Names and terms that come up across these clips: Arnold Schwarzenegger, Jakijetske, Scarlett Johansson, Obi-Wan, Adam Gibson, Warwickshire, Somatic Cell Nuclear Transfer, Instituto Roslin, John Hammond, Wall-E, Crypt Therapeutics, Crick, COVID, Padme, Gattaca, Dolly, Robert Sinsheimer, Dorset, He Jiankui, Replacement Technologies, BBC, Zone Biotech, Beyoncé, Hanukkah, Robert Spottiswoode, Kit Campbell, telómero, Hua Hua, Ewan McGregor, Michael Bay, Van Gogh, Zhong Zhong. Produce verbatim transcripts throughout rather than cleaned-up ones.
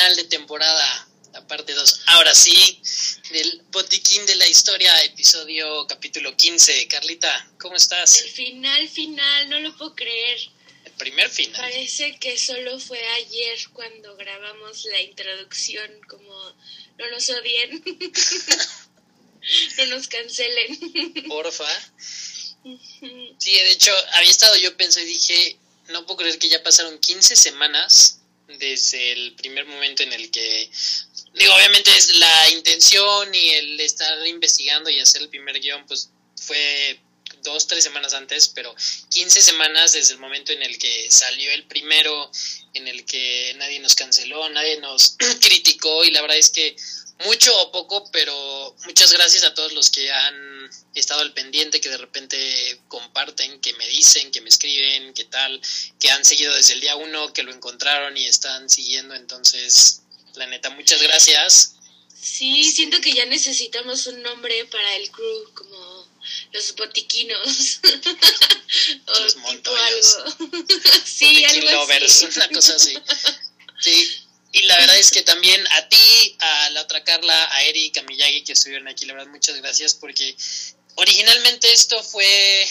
final de temporada, la parte dos, ahora sí, del botiquín de la historia, episodio capítulo quince. Carlita, ¿cómo estás? El final final, no lo puedo creer. El primer final. Parece que solo fue ayer cuando grabamos la introducción, como no nos odien, no nos cancelen. Porfa. Sí, de hecho, había estado yo pensé, dije, no puedo creer que ya pasaron quince semanas desde el primer momento en el que, digo, obviamente es la intención y el estar investigando y hacer el primer guión, pues fue dos, tres semanas antes, pero quince semanas desde el momento en el que salió el primero, en el que nadie nos canceló, nadie nos criticó, y la verdad es que mucho o poco, pero muchas gracias a todos los que han estado al pendiente, que de repente comparten, que me dicen, que me escriben, que tal, que han seguido desde el día uno, que lo encontraron y están siguiendo. Entonces, la neta, muchas gracias. Sí, siento que ya necesitamos un nombre para el crew, como los botiquinos. o los tipo algo. sí, Botiquín algo lovers, así. Una cosa así. Sí. Y la verdad es que también a ti, a la otra Carla, a Eric, a Miyagi, que estuvieron aquí, la verdad, muchas gracias, porque originalmente esto fue,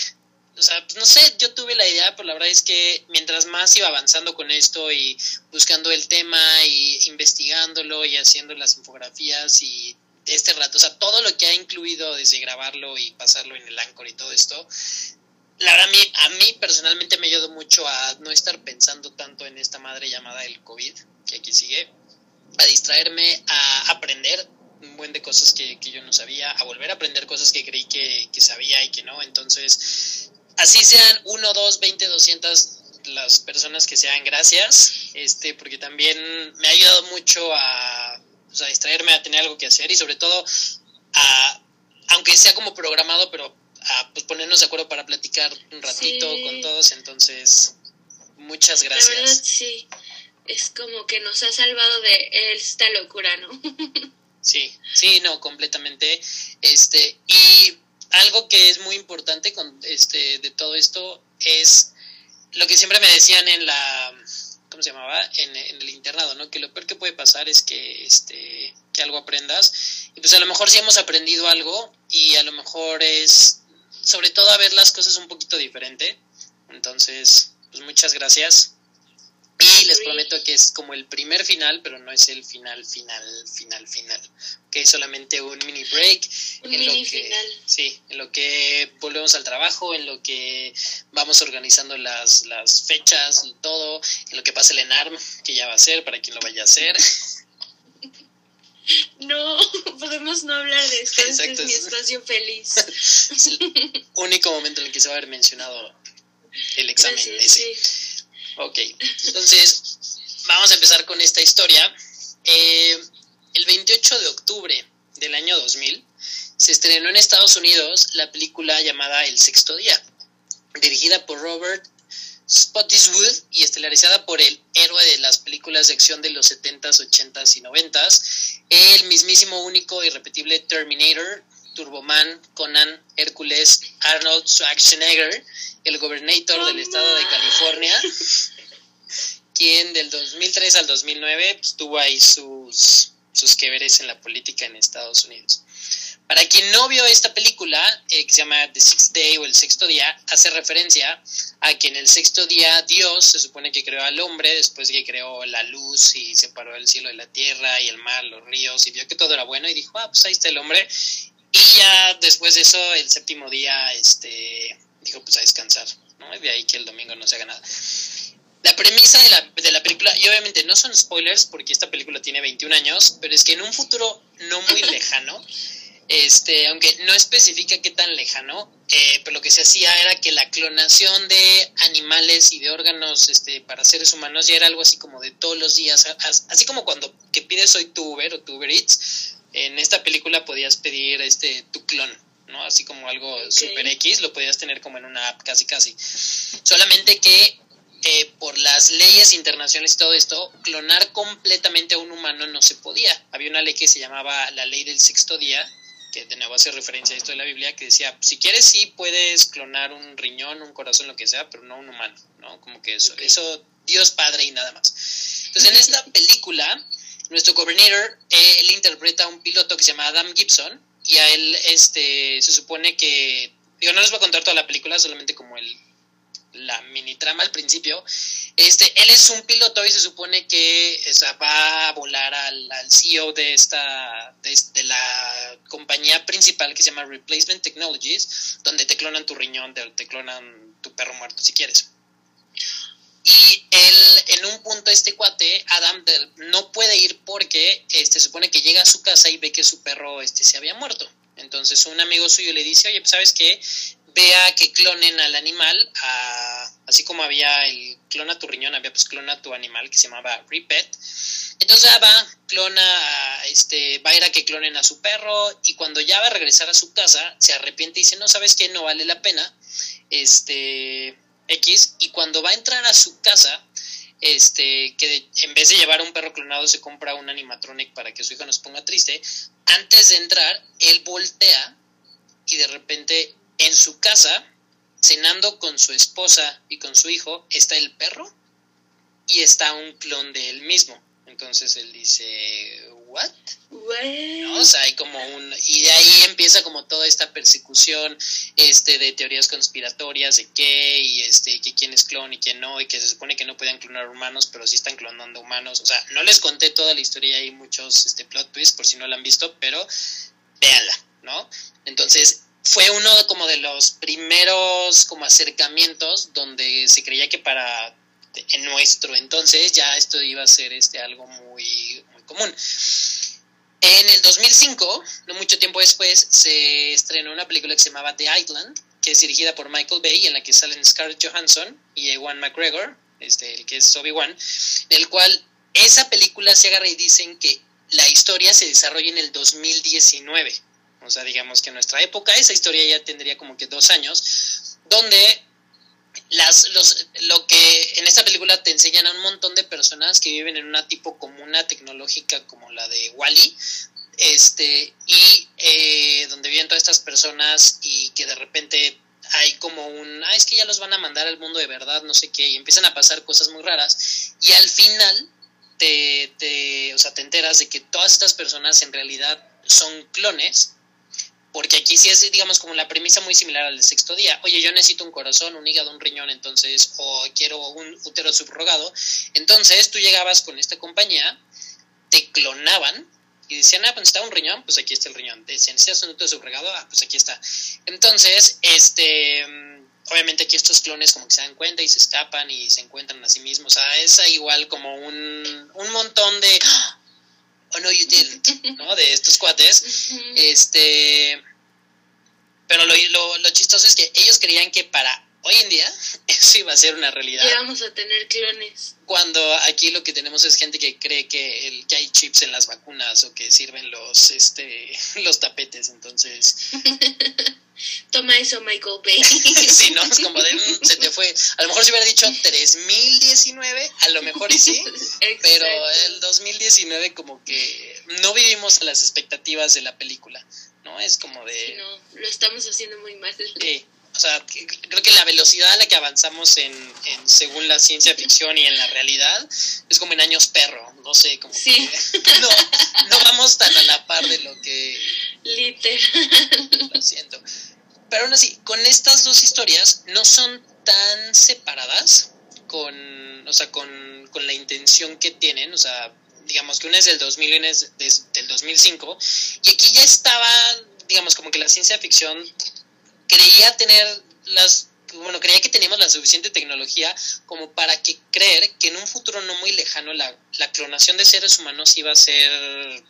o sea, pues no sé, yo tuve la idea, pero la verdad es que mientras más iba avanzando con esto y buscando el tema y investigándolo y haciendo las infografías y este rato, o sea, todo lo que ha incluido desde grabarlo y pasarlo en el Anchor y todo esto, la verdad, a mí, a mí personalmente me ayudó mucho a no estar pensando tanto en esta madre llamada el COVID, que aquí sigue, a distraerme, a aprender un buen de cosas que, que yo no sabía, a volver a aprender cosas que creí que, que sabía y que no. Entonces, así sean uno, dos, veinte, doscientas las personas que sean, gracias, este, porque también me ha ayudado mucho a, pues, a distraerme, a tener algo que hacer y sobre todo, a, aunque sea como programado, pero a pues, ponernos de acuerdo para platicar un ratito sí. con todos. Entonces, muchas gracias. La verdad, sí. Es como que nos ha salvado de esta locura, ¿no? Sí, sí, no, completamente. Este, y algo que es muy importante con este de todo esto es lo que siempre me decían en la, ¿cómo se llamaba? En, en el internado, ¿no? Que lo peor que puede pasar es que este que algo aprendas. Y pues a lo mejor sí hemos aprendido algo y a lo mejor es, sobre todo, a ver las cosas un poquito diferente. Entonces, pues muchas gracias. Y les prometo que es como el primer final, pero no es el final, final, final, final. Ok, solamente un mini break. Un en mini lo que, final. Sí, en lo que volvemos al trabajo, en lo que vamos organizando las, las fechas, todo. En lo que pasa el ENARM, que ya va a ser, para quien lo vaya a hacer. No, podemos no hablar de esto. Este es mi espacio feliz. Es el único momento en el que se va a haber mencionado el examen. Gracias, ese. Sí. Ok, entonces vamos a empezar con esta historia. Eh, el veintiocho de octubre del año dos mil se estrenó en Estados Unidos la película llamada El Sexto Día, dirigida por Robert Spottiswoode y estelarizada por el héroe de las películas de acción de los setenta, ochenta y noventa, el mismísimo, único, irrepetible Terminator, Turboman, Conan, Hércules, Arnold Schwarzenegger, el gobernador del estado de California, quien del dos mil tres al dos mil nueve pues, tuvo ahí sus, sus que veres en la política en Estados Unidos. Para quien no vio esta película, eh, que se llama The Sixth Day o El Sexto Día, hace referencia a que en el sexto día Dios se supone que creó al hombre, después que creó la luz y separó el cielo de la tierra y el mar, los ríos, y vio que todo era bueno y dijo, ah, pues ahí está el hombre. Y ya después de eso, el séptimo día, este... dijo, pues a descansar, ¿no? De ahí que el domingo no se haga nada. La premisa de la, de la película, y obviamente no son spoilers porque esta película tiene veintiún años, pero es que en un futuro no muy lejano, este, aunque no especifica qué tan lejano, eh, pero lo que se hacía era que la clonación de animales y de órganos este, para seres humanos ya era algo así como de todos los días, así como cuando que pides hoy tu Uber o tu Uber Eats, en esta película podías pedir este tu clon, ¿no? Así como algo okay. Super X, lo podías tener como en una app casi casi. Solamente que eh, por las leyes internacionales y todo esto, clonar completamente a un humano no se podía. Había una ley que se llamaba la ley del sexto día, que de nuevo hace referencia a esto de la Biblia, que decía, si quieres sí puedes clonar un riñón, un corazón, lo que sea, pero no un humano, ¿no? Como que eso, okay. Eso Dios Padre y nada más. Entonces en esta película nuestro coordinator, eh, él interpreta a un piloto que se llama Adam Gibson, y a él este se supone que, digo, no les voy a contar toda la película, solamente como el la mini trama al principio. Este, él es un piloto y se supone que, o sea, va a volar al, al C E O de esta de, de la compañía principal que se llama Replacement Technologies, donde te clonan tu riñón, te, te clonan tu perro muerto si quieres. Y él, en un punto, este cuate, Adam, no puede ir porque este, supone que llega a su casa y ve que su perro este, se había muerto. Entonces un amigo suyo le dice, oye, pues ¿sabes qué? Vea que clonen al animal, a, así como había el clona tu riñón, había pues clona tu animal, que se llamaba Ripet. Entonces va, clona, a, este, va a ir a que clonen a su perro, y cuando ya va a regresar a su casa, se arrepiente y dice, no, ¿sabes qué? No vale la pena, este... X, y cuando va a entrar a su casa, este, que de, en vez de llevar a un perro clonado se compra un animatronic para que su hijo nos ponga triste, antes de entrar, él voltea y de repente en su casa, cenando con su esposa y con su hijo, está el perro y está un clon de él mismo. Entonces él dice, ¿what? ¿No? O sea, hay como un... Y de ahí empieza como toda esta persecución este, de teorías conspiratorias de qué, y este, que quién es clon y quién no, y que se supone que no podían clonar humanos, pero sí están clonando humanos. O sea, no les conté toda la historia y hay muchos este, plot twists, por si no la han visto, pero véanla, ¿no? Entonces... Fue uno como de los primeros como acercamientos donde se creía que para en nuestro entonces ya esto iba a ser este algo muy, muy común. En el dos mil cinco, no mucho tiempo después, se estrenó una película que se llamaba The Island, que es dirigida por Michael Bay, en la que salen Scarlett Johansson y Ewan McGregor, este, el que es Obi-Wan, en el cual esa película se agarra y dicen que la historia se desarrolla en el dos mil diecinueve. O sea, digamos que en nuestra época, esa historia ya tendría como que dos años, donde las, los, lo que en esta película te enseñan a un montón de personas que viven en una tipo comuna tecnológica como la de Wall-E, este, y eh, donde viven todas estas personas y que de repente hay como un, ah, es que ya los van a mandar al mundo de verdad, no sé qué, y empiezan a pasar cosas muy raras, y al final te, te, o sea, te enteras de que todas estas personas en realidad son clones. Porque aquí sí es, digamos, como la premisa muy similar al del sexto día. Oye, yo necesito un corazón, un hígado, un riñón, entonces, o quiero un útero subrogado. Entonces, tú llegabas con esta compañía, te clonaban y decían, ah, pues está un riñón, pues aquí está el riñón. Decían, ¿necesitas un útero subrogado? Ah, pues aquí está. Entonces, este, obviamente aquí estos clones como que se dan cuenta y se escapan y se encuentran a sí mismos. O sea, es igual como un, un montón de... Oh, no, you didn't, ¿no? De estos cuates. Uh-huh. Este, pero lo, lo, lo chistoso es que ellos creían que para hoy en día eso iba a ser una realidad. Ya vamos a tener clones. Cuando aquí lo que tenemos es gente que cree que, el, que hay chips en las vacunas o que sirven los, este, los tapetes, entonces... Toma eso, Michael Bay. Sí, ¿no? Es como de, mm, se te fue. A lo mejor se hubiera dicho tres mil diecinueve, a lo mejor y sí, pero el dos mil diecinueve como que no vivimos a las expectativas de la película, ¿no? Es como de... Sí, no, lo estamos haciendo muy mal. Sí, o sea, creo que la velocidad a la que avanzamos en, en según la ciencia ficción y en la realidad es como en años perro, no sé, como sí. que no, no vamos tan a la par de lo que... Literal. Lo siento. Pero aún así, con estas dos historias no son tan separadas con, o sea, con, con la intención que tienen. O sea, digamos que una es del dos mil y una es de, del dos mil cinco. Y aquí ya estaba, digamos, como que la ciencia ficción creía tener las, bueno, creía que teníamos la suficiente tecnología como para que creer que en un futuro no muy lejano la, la clonación de seres humanos iba a ser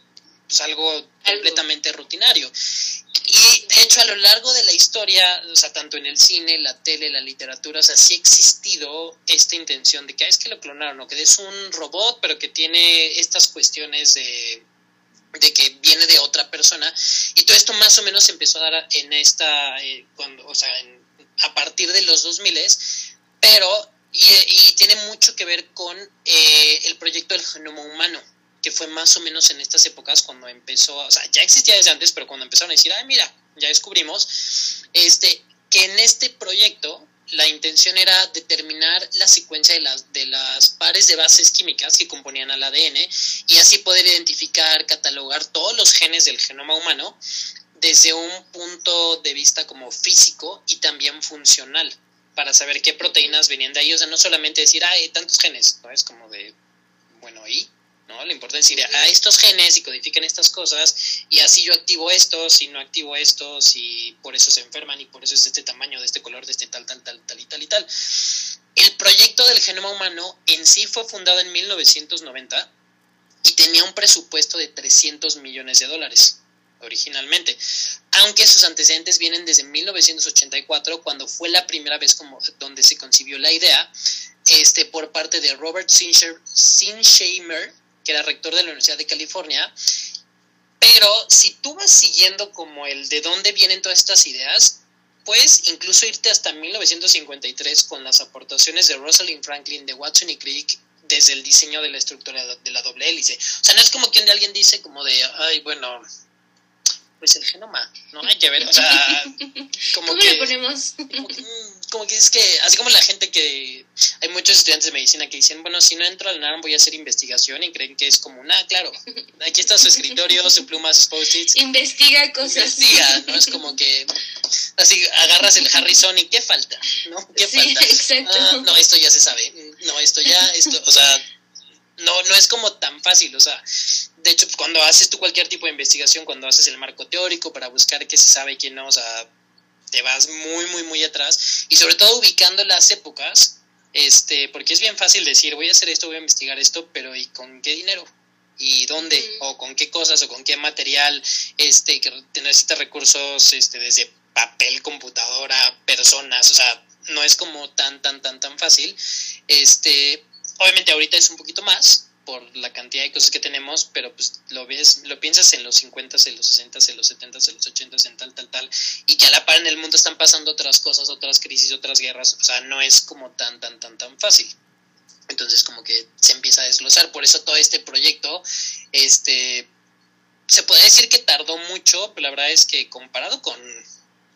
pues, algo, algo completamente rutinario. Y, de hecho, a lo largo de la historia, o sea, tanto en el cine, la tele, la literatura, o sea, sí ha existido esta intención de que, ah, es que lo clonaron, o que es un robot, pero que tiene estas cuestiones de, de que viene de otra persona. Y todo esto más o menos se empezó a dar en esta, eh, cuando, o sea, en, a partir de los dos mil, pero, y, y tiene mucho que ver con eh, el proyecto del genoma humano, que fue más o menos en estas épocas cuando empezó, o sea, ya existía desde antes, pero cuando empezaron a decir, ay, mira, ya descubrimos, este, que en este proyecto la intención era determinar la secuencia de las, de las pares de bases químicas que componían al A D N y así poder identificar, catalogar todos los genes del genoma humano desde un punto de vista como físico y también funcional, para saber qué proteínas venían de ahí. O sea, no solamente decir, ah, hay tantos genes, ¿no? Es como de, bueno, ¿y? ¿No? Lo importante es decir, a estos genes y codifican estas cosas, y así yo activo estos y no activo estos, y por eso se enferman, y por eso es de este tamaño, de este color, de este tal, tal, tal, tal y tal y tal. El proyecto del genoma humano en sí fue fundado en mil novecientos noventa y tenía un presupuesto de trescientos millones de dólares originalmente, aunque sus antecedentes vienen desde mil novecientos ochenta y cuatro, cuando fue la primera vez como, donde se concibió la idea este, por parte de Robert Sinsheimer, que era rector de la Universidad de California. Pero si tú vas siguiendo como el de dónde vienen todas estas ideas, puedes incluso irte hasta mil novecientos cincuenta y tres con las aportaciones de Rosalind Franklin, de Watson y Crick, desde el diseño de la estructura de la doble hélice. O sea, no es como que alguien dice como de, ay, bueno, pues el genoma, no hay que ver, o sea, como ¿cómo que, le ponemos? Como, como que es que, así como la gente que, hay muchos estudiantes de medicina que dicen, bueno, si no entro al ENARM voy a hacer investigación, y creen que es como, ah, claro, aquí está su escritorio, su pluma, sus post-its. Investiga cosas. Investiga, ¿no? Es como que, así agarras el Harrison y ¿qué falta? ¿No? ¿Qué sí, falta? Exacto. Ah, no, esto ya se sabe, no, esto ya, esto, o sea, no, no es como tan fácil, o sea, de hecho, cuando haces tú cualquier tipo de investigación, cuando haces el marco teórico para buscar qué se sabe y qué no, o sea, te vas muy, muy, muy atrás. Y sobre todo ubicando las épocas, este, porque es bien fácil decir, voy a hacer esto, voy a investigar esto, pero ¿y con qué dinero? ¿Y dónde? Mm. ¿O con qué cosas? ¿O con qué material? Este, que necesitas recursos este, desde papel, computadora, personas, o sea, no es como tan, tan, tan, tan fácil. Este, obviamente ahorita es un poquito más, por la cantidad de cosas que tenemos, pero pues lo ves, lo piensas en los cincuentas, en los sesentas, en los setentas, en los ochentas, en tal, tal, tal, y que a la par en el mundo están pasando otras cosas, otras crisis, otras guerras, o sea, no es como tan, tan, tan, tan fácil. Entonces como que se empieza a desglosar, por eso todo este proyecto, este, se puede decir que tardó mucho, pero la verdad es que comparado con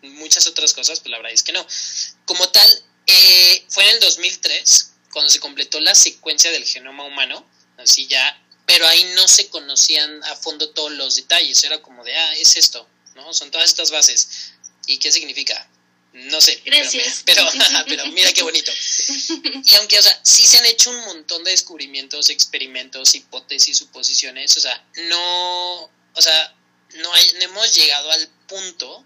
muchas otras cosas, pues la verdad es que no. Como tal, eh, fue en el dos mil tres cuando se completó la secuencia del genoma humano, así ya, pero ahí no se conocían a fondo todos los detalles, era como de, ah, es esto, ¿no? Son todas estas bases, ¿y qué significa? No sé, gracias. Pero, mira, pero, pero mira qué bonito. Y aunque, o sea, sí se han hecho un montón de descubrimientos, experimentos, hipótesis, suposiciones, o sea, no, o sea, no, hay, no hemos llegado al punto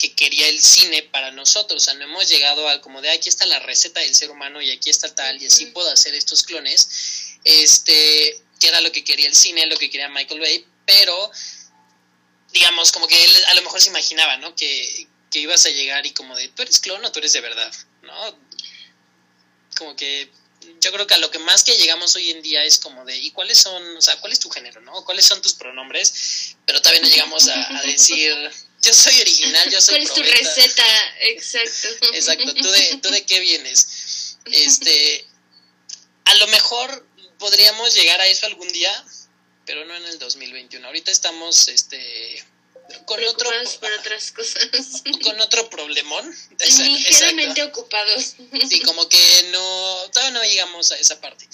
que quería el cine para nosotros, o sea, no hemos llegado al como de, aquí está la receta del ser humano y aquí está tal, y así puedo hacer estos clones, Este, que era lo que quería el cine, lo que quería Michael Bay, pero digamos como que él a lo mejor se imaginaba, ¿no? Que, que ibas a llegar y como de, ¿tú eres clon o tú eres de verdad? ¿No? Como que yo creo que a lo que más que llegamos hoy en día es como de, ¿y cuáles son, o sea, cuál es tu género, no? ¿Cuáles son tus pronombres? Pero todavía no llegamos a, a decir, yo soy original, yo soy probeta. ¿Cuál es tu receta? Exacto. Exacto, ¿tú de, tú de qué vienes? Este, a lo mejor podríamos llegar a eso algún día, pero no en el dos mil veintiuno. Ahorita estamos este con otro por otras cosas. Con otro problemón. Ligeramente ocupados. Sí, como que no, todavía no llegamos a esa parte.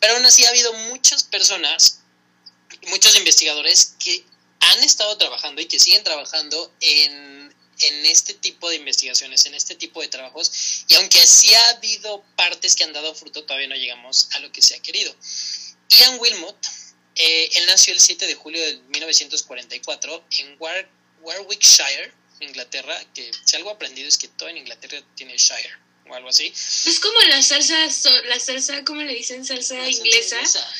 Pero aún así ha habido muchas personas, muchos investigadores que han estado trabajando y que siguen trabajando en, en este tipo de investigaciones, en este tipo de trabajos, y aunque sí ha habido partes que han dado fruto, todavía no llegamos a lo que se ha querido. Ian Wilmut, eh, él nació el siete de julio de mil novecientos cuarenta y cuatro en War- Warwickshire, Inglaterra, que si algo aprendido es que todo en Inglaterra tiene shire o algo así. Es como la salsa, la salsa, ¿cómo le dicen? Salsa, salsa inglesa. inglesa.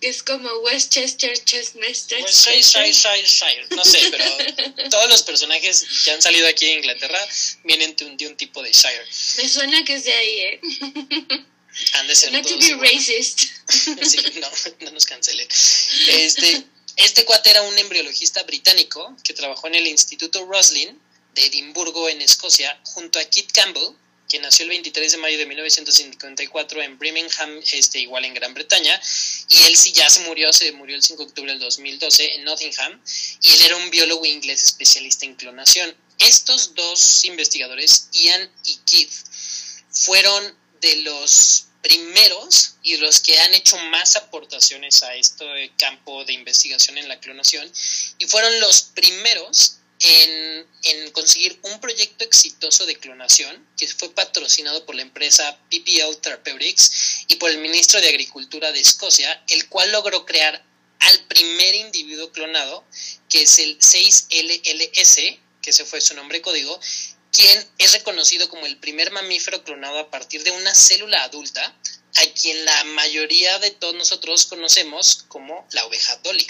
Es como Westchester, Chestnester, Worcestershire, Shire, Shire, no sé, pero todos los personajes que han salido aquí de Inglaterra vienen de un, de un tipo de shire. Me suena que es de ahí, ¿eh? Han de ser no todos. No to be racist. Sí, no, no nos cancelen. Este, este cuate era un embriologista británico que trabajó en el Instituto Roslin de Edimburgo, en Escocia, junto a Kit Campbell, que nació el veintitrés de mayo de mil novecientos cincuenta y cuatro en Birmingham, este, igual en Gran Bretaña, y él sí ya se murió, se murió el cinco de octubre del dos mil doce en Nottingham, y él era un biólogo inglés especialista en clonación. Estos dos investigadores, Ian y Keith, fueron de los primeros y los que han hecho más aportaciones a este campo de investigación en la clonación, y fueron los primeros en, en conseguir un proyecto exitoso de clonación que fue patrocinado por la empresa P P L Therapeutics y por el ministro de Agricultura de Escocia, el cual logró crear al primer individuo clonado, que es el seis L L S, que ese fue su nombre código, quien es reconocido como el primer mamífero clonado a partir de una célula adulta, a quien la mayoría de todos nosotros conocemos como la oveja Dolly.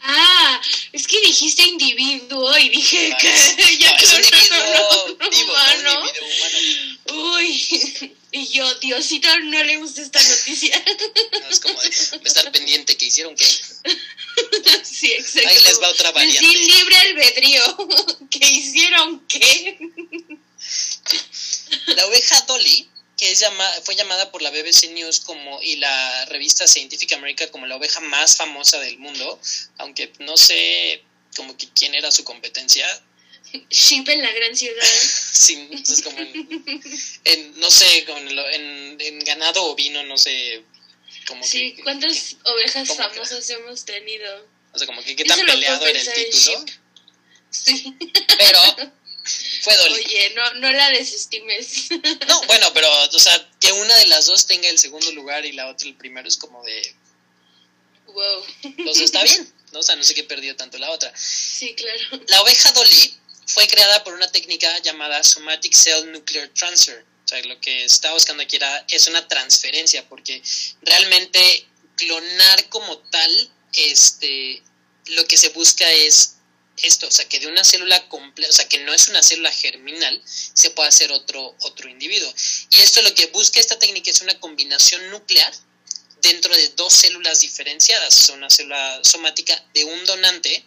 Ah, es que dijiste individuo y dije que no, ya no, clonaron a un humano. Humano. Uy, y yo, Diosito, no le gusta esta noticia. No, es como de estar pendiente, que hicieron qué. Sí, exacto. Ahí les va otra variante. Sin libre albedrío, que hicieron qué. La oveja Dolly, que es llama, fue llamada por la B B C News como y la revista Scientific America como la oveja más famosa del mundo, aunque no sé como que quién era su competencia. Sheep en la gran ciudad. Sí, es como en, en, no sé, como en, en, en ganado o vino, no sé. Como sí, que, ¿cuántas que, ovejas famosas que, hemos tenido? O sea, como que qué tan peleado era el título. Sí. Pero fue Dolly. Oye, no, no la desestimes. No, bueno, pero, o sea, que una de las dos tenga el segundo lugar y la otra el primero es como de... Wow. Entonces está bien, ¿no? O sea, no sé qué perdió tanto la otra. Sí, claro. La oveja Dolly fue creada por una técnica llamada Somatic Cell Nuclear Transfer. O sea, lo que estaba buscando aquí era, es una transferencia, porque realmente clonar como tal, este, lo que se busca es esto, o sea, que de una célula completa, o sea, que no es una célula germinal, se puede hacer otro, otro individuo. Y esto lo que busca esta técnica es una combinación nuclear dentro de dos células diferenciadas, o sea, una célula somática de un donante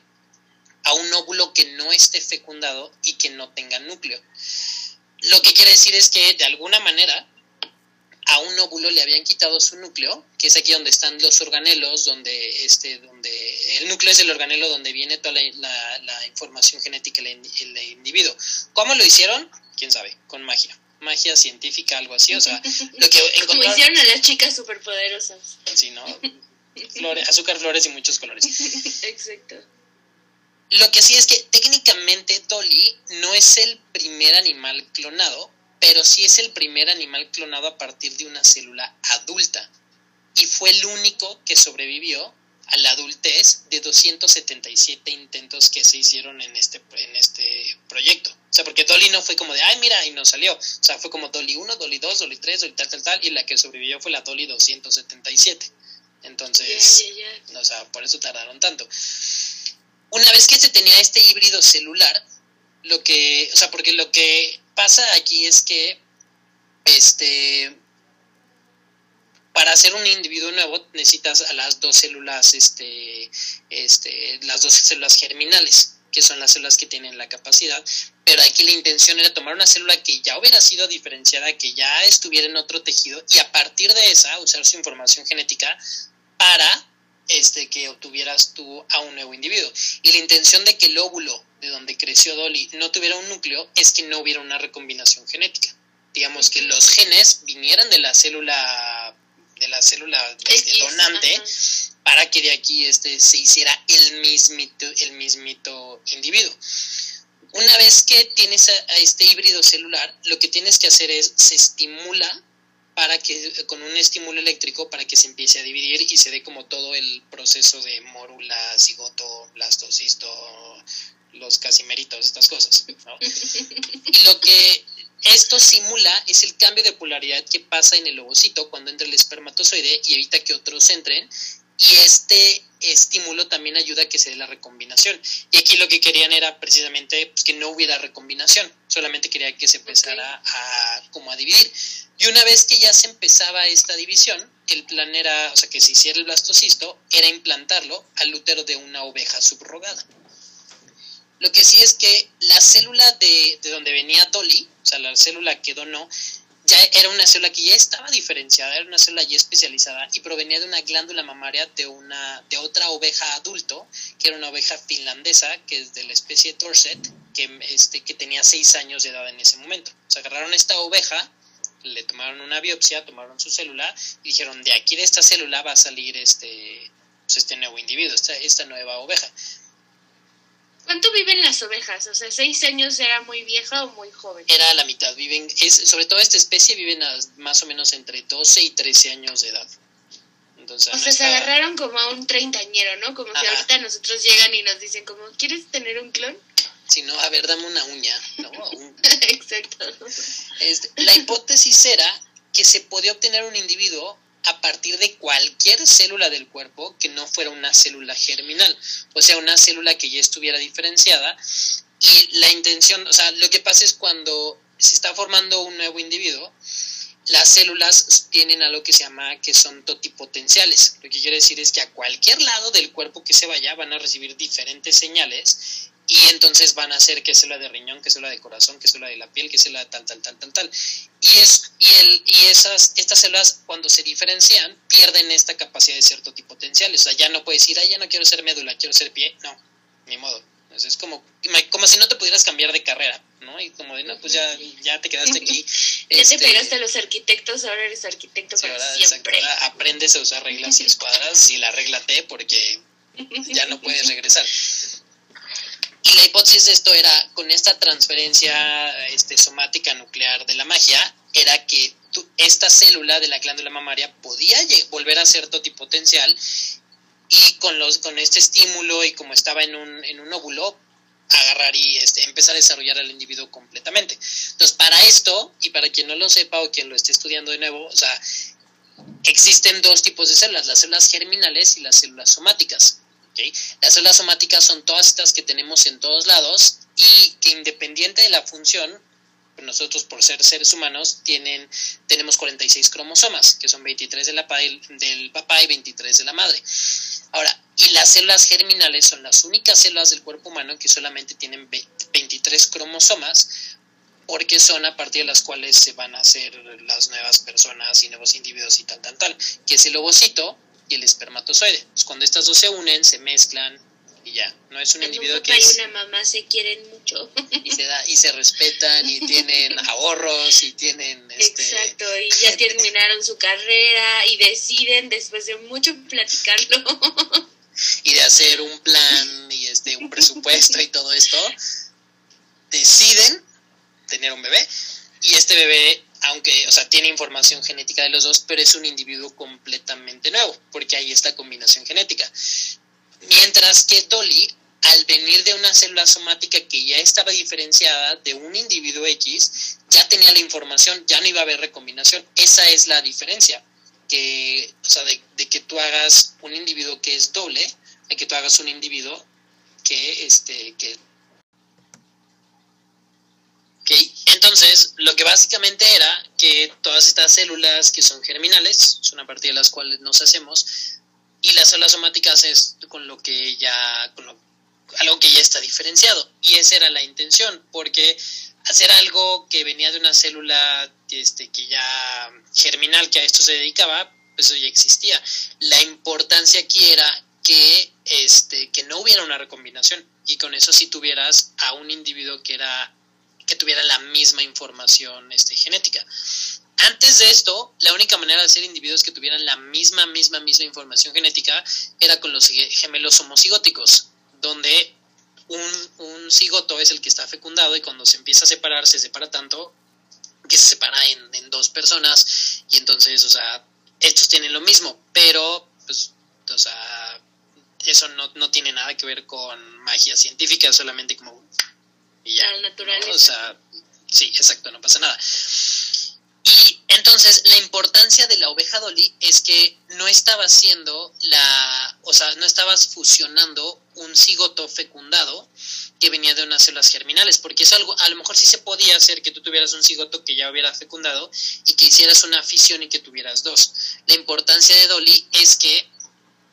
a un óvulo que no esté fecundado y que no tenga núcleo. Lo que quiere decir es que, de alguna manera, a un óvulo le habían quitado su núcleo, que es aquí donde están los organelos, donde este, donde el núcleo es el organelo donde viene toda la, la, la información genética del individuo. ¿Cómo lo hicieron? ¿Quién sabe? Con magia. Magia científica, algo así. O sea, lo que encontraron... Como hicieron a las chicas superpoderosas. Sí, ¿no? Flores, azúcar, flores y muchos colores. Exacto. Lo que sí es que técnicamente Dolly no es el primer animal clonado, pero sí es el primer animal clonado a partir de una célula adulta. Y fue el único que sobrevivió a la adultez de doscientos setenta y siete intentos que se hicieron en este, en este proyecto. O sea, porque Dolly no fue como de, ay, mira, y no salió. O sea, fue como Dolly uno, Dolly dos, Dolly tres, Dolly tal, tal, tal, y la que sobrevivió fue la Dolly doscientos setenta y siete. Entonces, yeah, yeah, yeah. O sea, por eso tardaron tanto. Una vez que se tenía este híbrido celular, lo que, o sea, porque lo que pasa aquí es que, este, para hacer un individuo nuevo necesitas a las dos células, este, este, las dos células germinales, que son las células que tienen la capacidad, pero aquí la intención era tomar una célula que ya hubiera sido diferenciada, que ya estuviera en otro tejido, y a partir de esa usar su información genética para... Este, que obtuvieras tú a un nuevo individuo. Y la intención de que el óvulo de donde creció Dolly no tuviera un núcleo es que no hubiera una recombinación genética. Digamos que los genes vinieran de la célula de la célula este, donante, ajá, para que de aquí este, se hiciera el mismito, el mismito individuo. Una vez que tienes a, a este híbrido celular, lo que tienes que hacer es se estimula para que con un estímulo eléctrico para que se empiece a dividir y se dé como todo el proceso de mórula, cigoto, blastocisto, los casimeritos, estas cosas, ¿no? Y lo que esto simula es el cambio de polaridad que pasa en el ovocito cuando entra el espermatozoide y evita que otros entren, y este estímulo también ayuda a que se dé la recombinación. Y aquí lo que querían era precisamente pues, que no hubiera recombinación, solamente quería que se empezara okay. a, como a dividir. Y una vez que ya se empezaba esta división, el plan era, o sea, que se hiciera el blastocisto, era implantarlo al útero de una oveja subrogada. Lo que sí es que la célula de, de donde venía Dolly, o sea, la célula que donó, ya era una célula que ya estaba diferenciada, era una célula ya especializada y provenía de una glándula mamaria de, una, de otra oveja adulto, que era una oveja finlandesa, que es de la especie Dorset, que, este, que tenía seis años de edad en ese momento. O sea, agarraron esta oveja le tomaron una biopsia, tomaron su célula y dijeron, de aquí de esta célula va a salir este, pues este nuevo individuo, esta, esta nueva oveja. ¿Cuánto viven las ovejas? O sea, ¿seis años era muy vieja o muy joven? Era la mitad. Viven, es, sobre todo esta especie, viven a, más o menos entre doce y trece años de edad. Entonces, o no sea, estaba... se agarraron como a un treintañero, ¿no? Como ajá, que ahorita nosotros llegan y nos dicen, como, ¿quieres tener un clon? Si no, a ver, dame una uña, ¿no? Un... Exacto. Este, la hipótesis era que se podía obtener un individuo a partir de cualquier célula del cuerpo que no fuera una célula germinal, o sea, una célula que ya estuviera diferenciada. Y la intención, o sea, lo que pasa es cuando se está formando un nuevo individuo, las células tienen algo que se llama que son totipotenciales. Lo que quiere decir es que a cualquier lado del cuerpo que se vaya van a recibir diferentes señales y entonces van a hacer que célula de riñón, que célula de corazón, que célula de la piel, que célula de tal, tal, tal, tal, tal. Y, es, y, el, y esas, estas células cuando se diferencian pierden esta capacidad de ser totipotenciales. O sea, ya no puedes decir, ah, ya no quiero ser médula, quiero ser pie. No, ni modo. Entonces es como, como si no te pudieras cambiar de carrera, ¿no? Y como de, no, pues ya, ya te quedaste aquí. Ya este, te pegaste a los arquitectos, ahora eres arquitecto para siempre. Exacto, aprendes a usar reglas y escuadras y la regla T porque ya no puedes regresar. Y la hipótesis de esto era, con esta transferencia este, somática nuclear de la magia, era que tu, esta célula de la glándula mamaria podía volver a ser totipotencial y con los con este estímulo y como estaba en un, en un óvulo, agarrar y este, empezar a desarrollar al individuo completamente. Entonces, para esto, y para quien no lo sepa o quien lo esté estudiando de nuevo, o sea, existen dos tipos de células, las células germinales y las células somáticas. ¿Okay? Las células somáticas son todas estas que tenemos en todos lados y que independiente de la función, nosotros por ser seres humanos tienen tenemos cuarenta y seis cromosomas, que son veintitrés de la pa del papá y veintitrés de la madre. Ahora, y las células germinales son las únicas células del cuerpo humano que solamente tienen veintitrés cromosomas, porque son a partir de las cuales se van a hacer las nuevas personas y nuevos individuos y tal, tal, tal, que es el ovocito y el espermatozoide. Entonces, cuando estas dos se unen, se mezclan y ya. No es un individuo que es... Un papá y una mamá se quieren mucho. Y se, da, y se respetan y tienen ahorros y tienen... Este... Exacto, y ya terminaron su carrera y deciden después de mucho platicarlo. Y de hacer un plan y este un presupuesto y todo esto, deciden tener un bebé y este bebé... aunque, o sea, tiene información genética de los dos, pero es un individuo completamente nuevo, porque hay esta combinación genética. Mientras que Dolly, al venir de una célula somática que ya estaba diferenciada de un individuo X, ya tenía la información, ya no iba a haber recombinación. Esa es la diferencia, que, o sea, de, de que tú hagas un individuo que es doble, a que tú hagas un individuo que, este, que... Okay. Entonces, lo que básicamente era que todas estas células que son germinales, son a partir de las cuales nos hacemos, y las células somáticas es con lo que ya, con lo, algo que ya está diferenciado. Y esa era la intención, porque hacer algo que venía de una célula este, que ya germinal, que a esto se dedicaba, pues eso ya existía. La importancia aquí era que, este, que no hubiera una recombinación, y con eso sí tuvieras a un individuo que era... que tuviera la misma información este, genética. Antes de esto, la única manera de hacer individuos que tuvieran la misma, misma, misma información genética era con los gemelos homocigóticos, donde un, un cigoto es el que está fecundado y cuando se empieza a separar, se separa tanto que se separa en, en dos personas y entonces, o sea, estos tienen lo mismo, pero, pues, o sea, eso no, no tiene nada que ver con magia científica, solamente como... Y ya, ¿no? O sea, sí, exacto, no pasa nada. Y entonces la importancia de la oveja Dolly es que no estaba haciendo la, o sea, no estabas fusionando un cigoto fecundado que venía de unas células germinales, porque es algo, a lo mejor sí se podía hacer que tú tuvieras un cigoto que ya hubiera fecundado y que hicieras una fisión y que tuvieras dos. La importancia de Dolly es que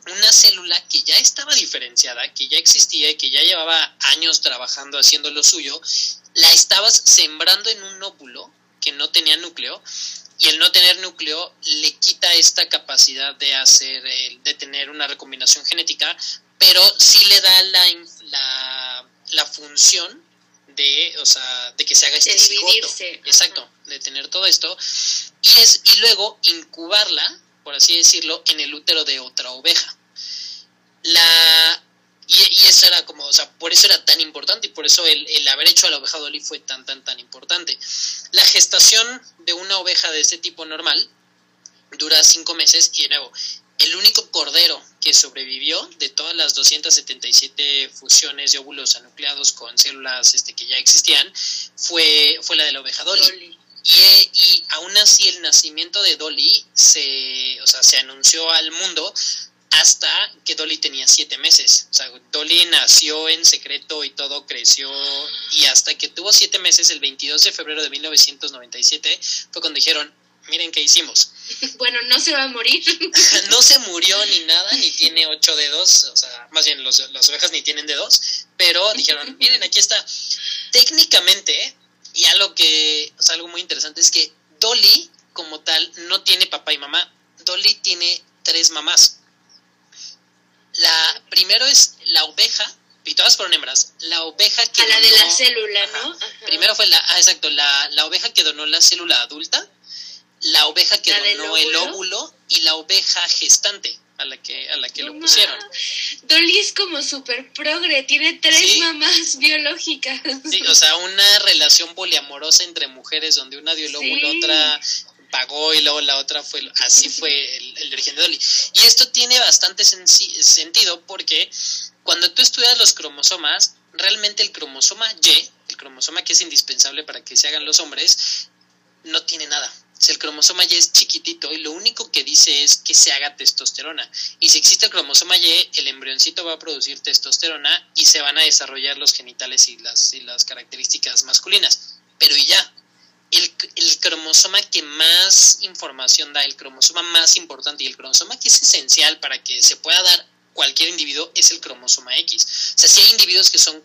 una célula que ya estaba diferenciada, que ya existía y que ya llevaba años trabajando haciendo lo suyo, la estabas sembrando en un óvulo que no tenía núcleo y el no tener núcleo le quita esta capacidad de hacer, de tener una recombinación genética, pero sí le da la, la, la función de, o sea, de que se haga este cigoto, exacto, ajá, de tener todo esto, y es y luego incubarla, por así decirlo, en el útero de otra oveja. La y, y eso era como, o sea, por eso era tan importante y por eso el, el haber hecho a la oveja Dolly fue tan tan tan importante. La gestación de una oveja de este tipo normal dura cinco meses y de nuevo el único cordero que sobrevivió de todas las doscientas setenta y siete fusiones de óvulos anucleados con células este, que ya existían fue, fue la de la oveja Dolly. Dolly. Y, y aún así el nacimiento de Dolly se, o sea, se anunció al mundo hasta que Dolly tenía siete meses. O sea, Dolly nació en secreto y todo creció y hasta que tuvo siete meses, el veintidós de febrero de mil novecientos noventa y siete, fue cuando dijeron, miren qué hicimos. Bueno, no se va a morir. No se murió ni nada, ni tiene ocho dedos, o sea, más bien los, las ovejas ni tienen dedos, pero dijeron, miren, aquí está. Técnicamente, y algo que, o sea, algo muy interesante es que Dolly, como tal, no tiene papá y mamá. Dolly tiene tres mamás. La primero es la oveja, y todas fueron hembras, la oveja que... A la donó, de la célula, ajá, ¿no? Ajá. Primero fue la, ah, exacto, la, la oveja que donó la célula adulta, la oveja que la donó el óvulo y la oveja gestante a la que a la que no, lo pusieron. Dolly es como super progre, tiene tres sí. mamás biológicas. Sí, o sea, una relación poliamorosa entre mujeres donde una dio el óvulo, sí. otra pagó y luego la otra fue, así fue el, el origen de Dolly. Y esto tiene bastante senc- sentido porque cuando tú estudias los cromosomas, realmente el cromosoma Y, el cromosoma que es indispensable para que se hagan los hombres, no tiene nada. El cromosoma Y es chiquitito y lo único que dice es que se haga testosterona. Y si existe el cromosoma Y, el embrioncito va a producir testosterona y se van a desarrollar los genitales y las, y las características masculinas. Pero y ya, el, el cromosoma que más información da, el cromosoma más importante y el cromosoma que es esencial para que se pueda dar cualquier individuo es el cromosoma X. O sea, si hay individuos que son...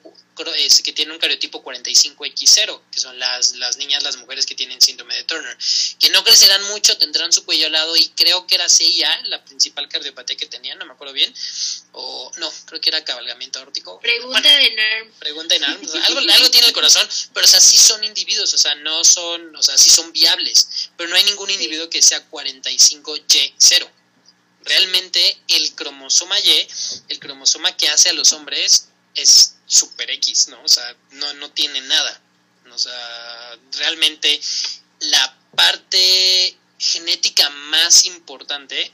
que tiene un cariotipo cuarenta y cinco equis cero, que son las, las niñas, las mujeres que tienen síndrome de Turner, que no crecerán mucho, tendrán su cuello al lado y creo que era C I A, la principal cardiopatía que tenían, no me acuerdo bien, o no, creo que era cabalgamiento aórtico. Pregunta bueno, de ENARM. Pregunta de ENARM, o sea, algo, algo tiene el corazón, pero o sea, sí son individuos, o sea, no son, o sea, sí son viables, pero no hay ningún individuo que sea cuarenta y cinco Y cero. Realmente el cromosoma Y, el cromosoma que hace a los hombres es super X, ¿no? O sea, no, no tiene nada. O sea, realmente la parte genética más importante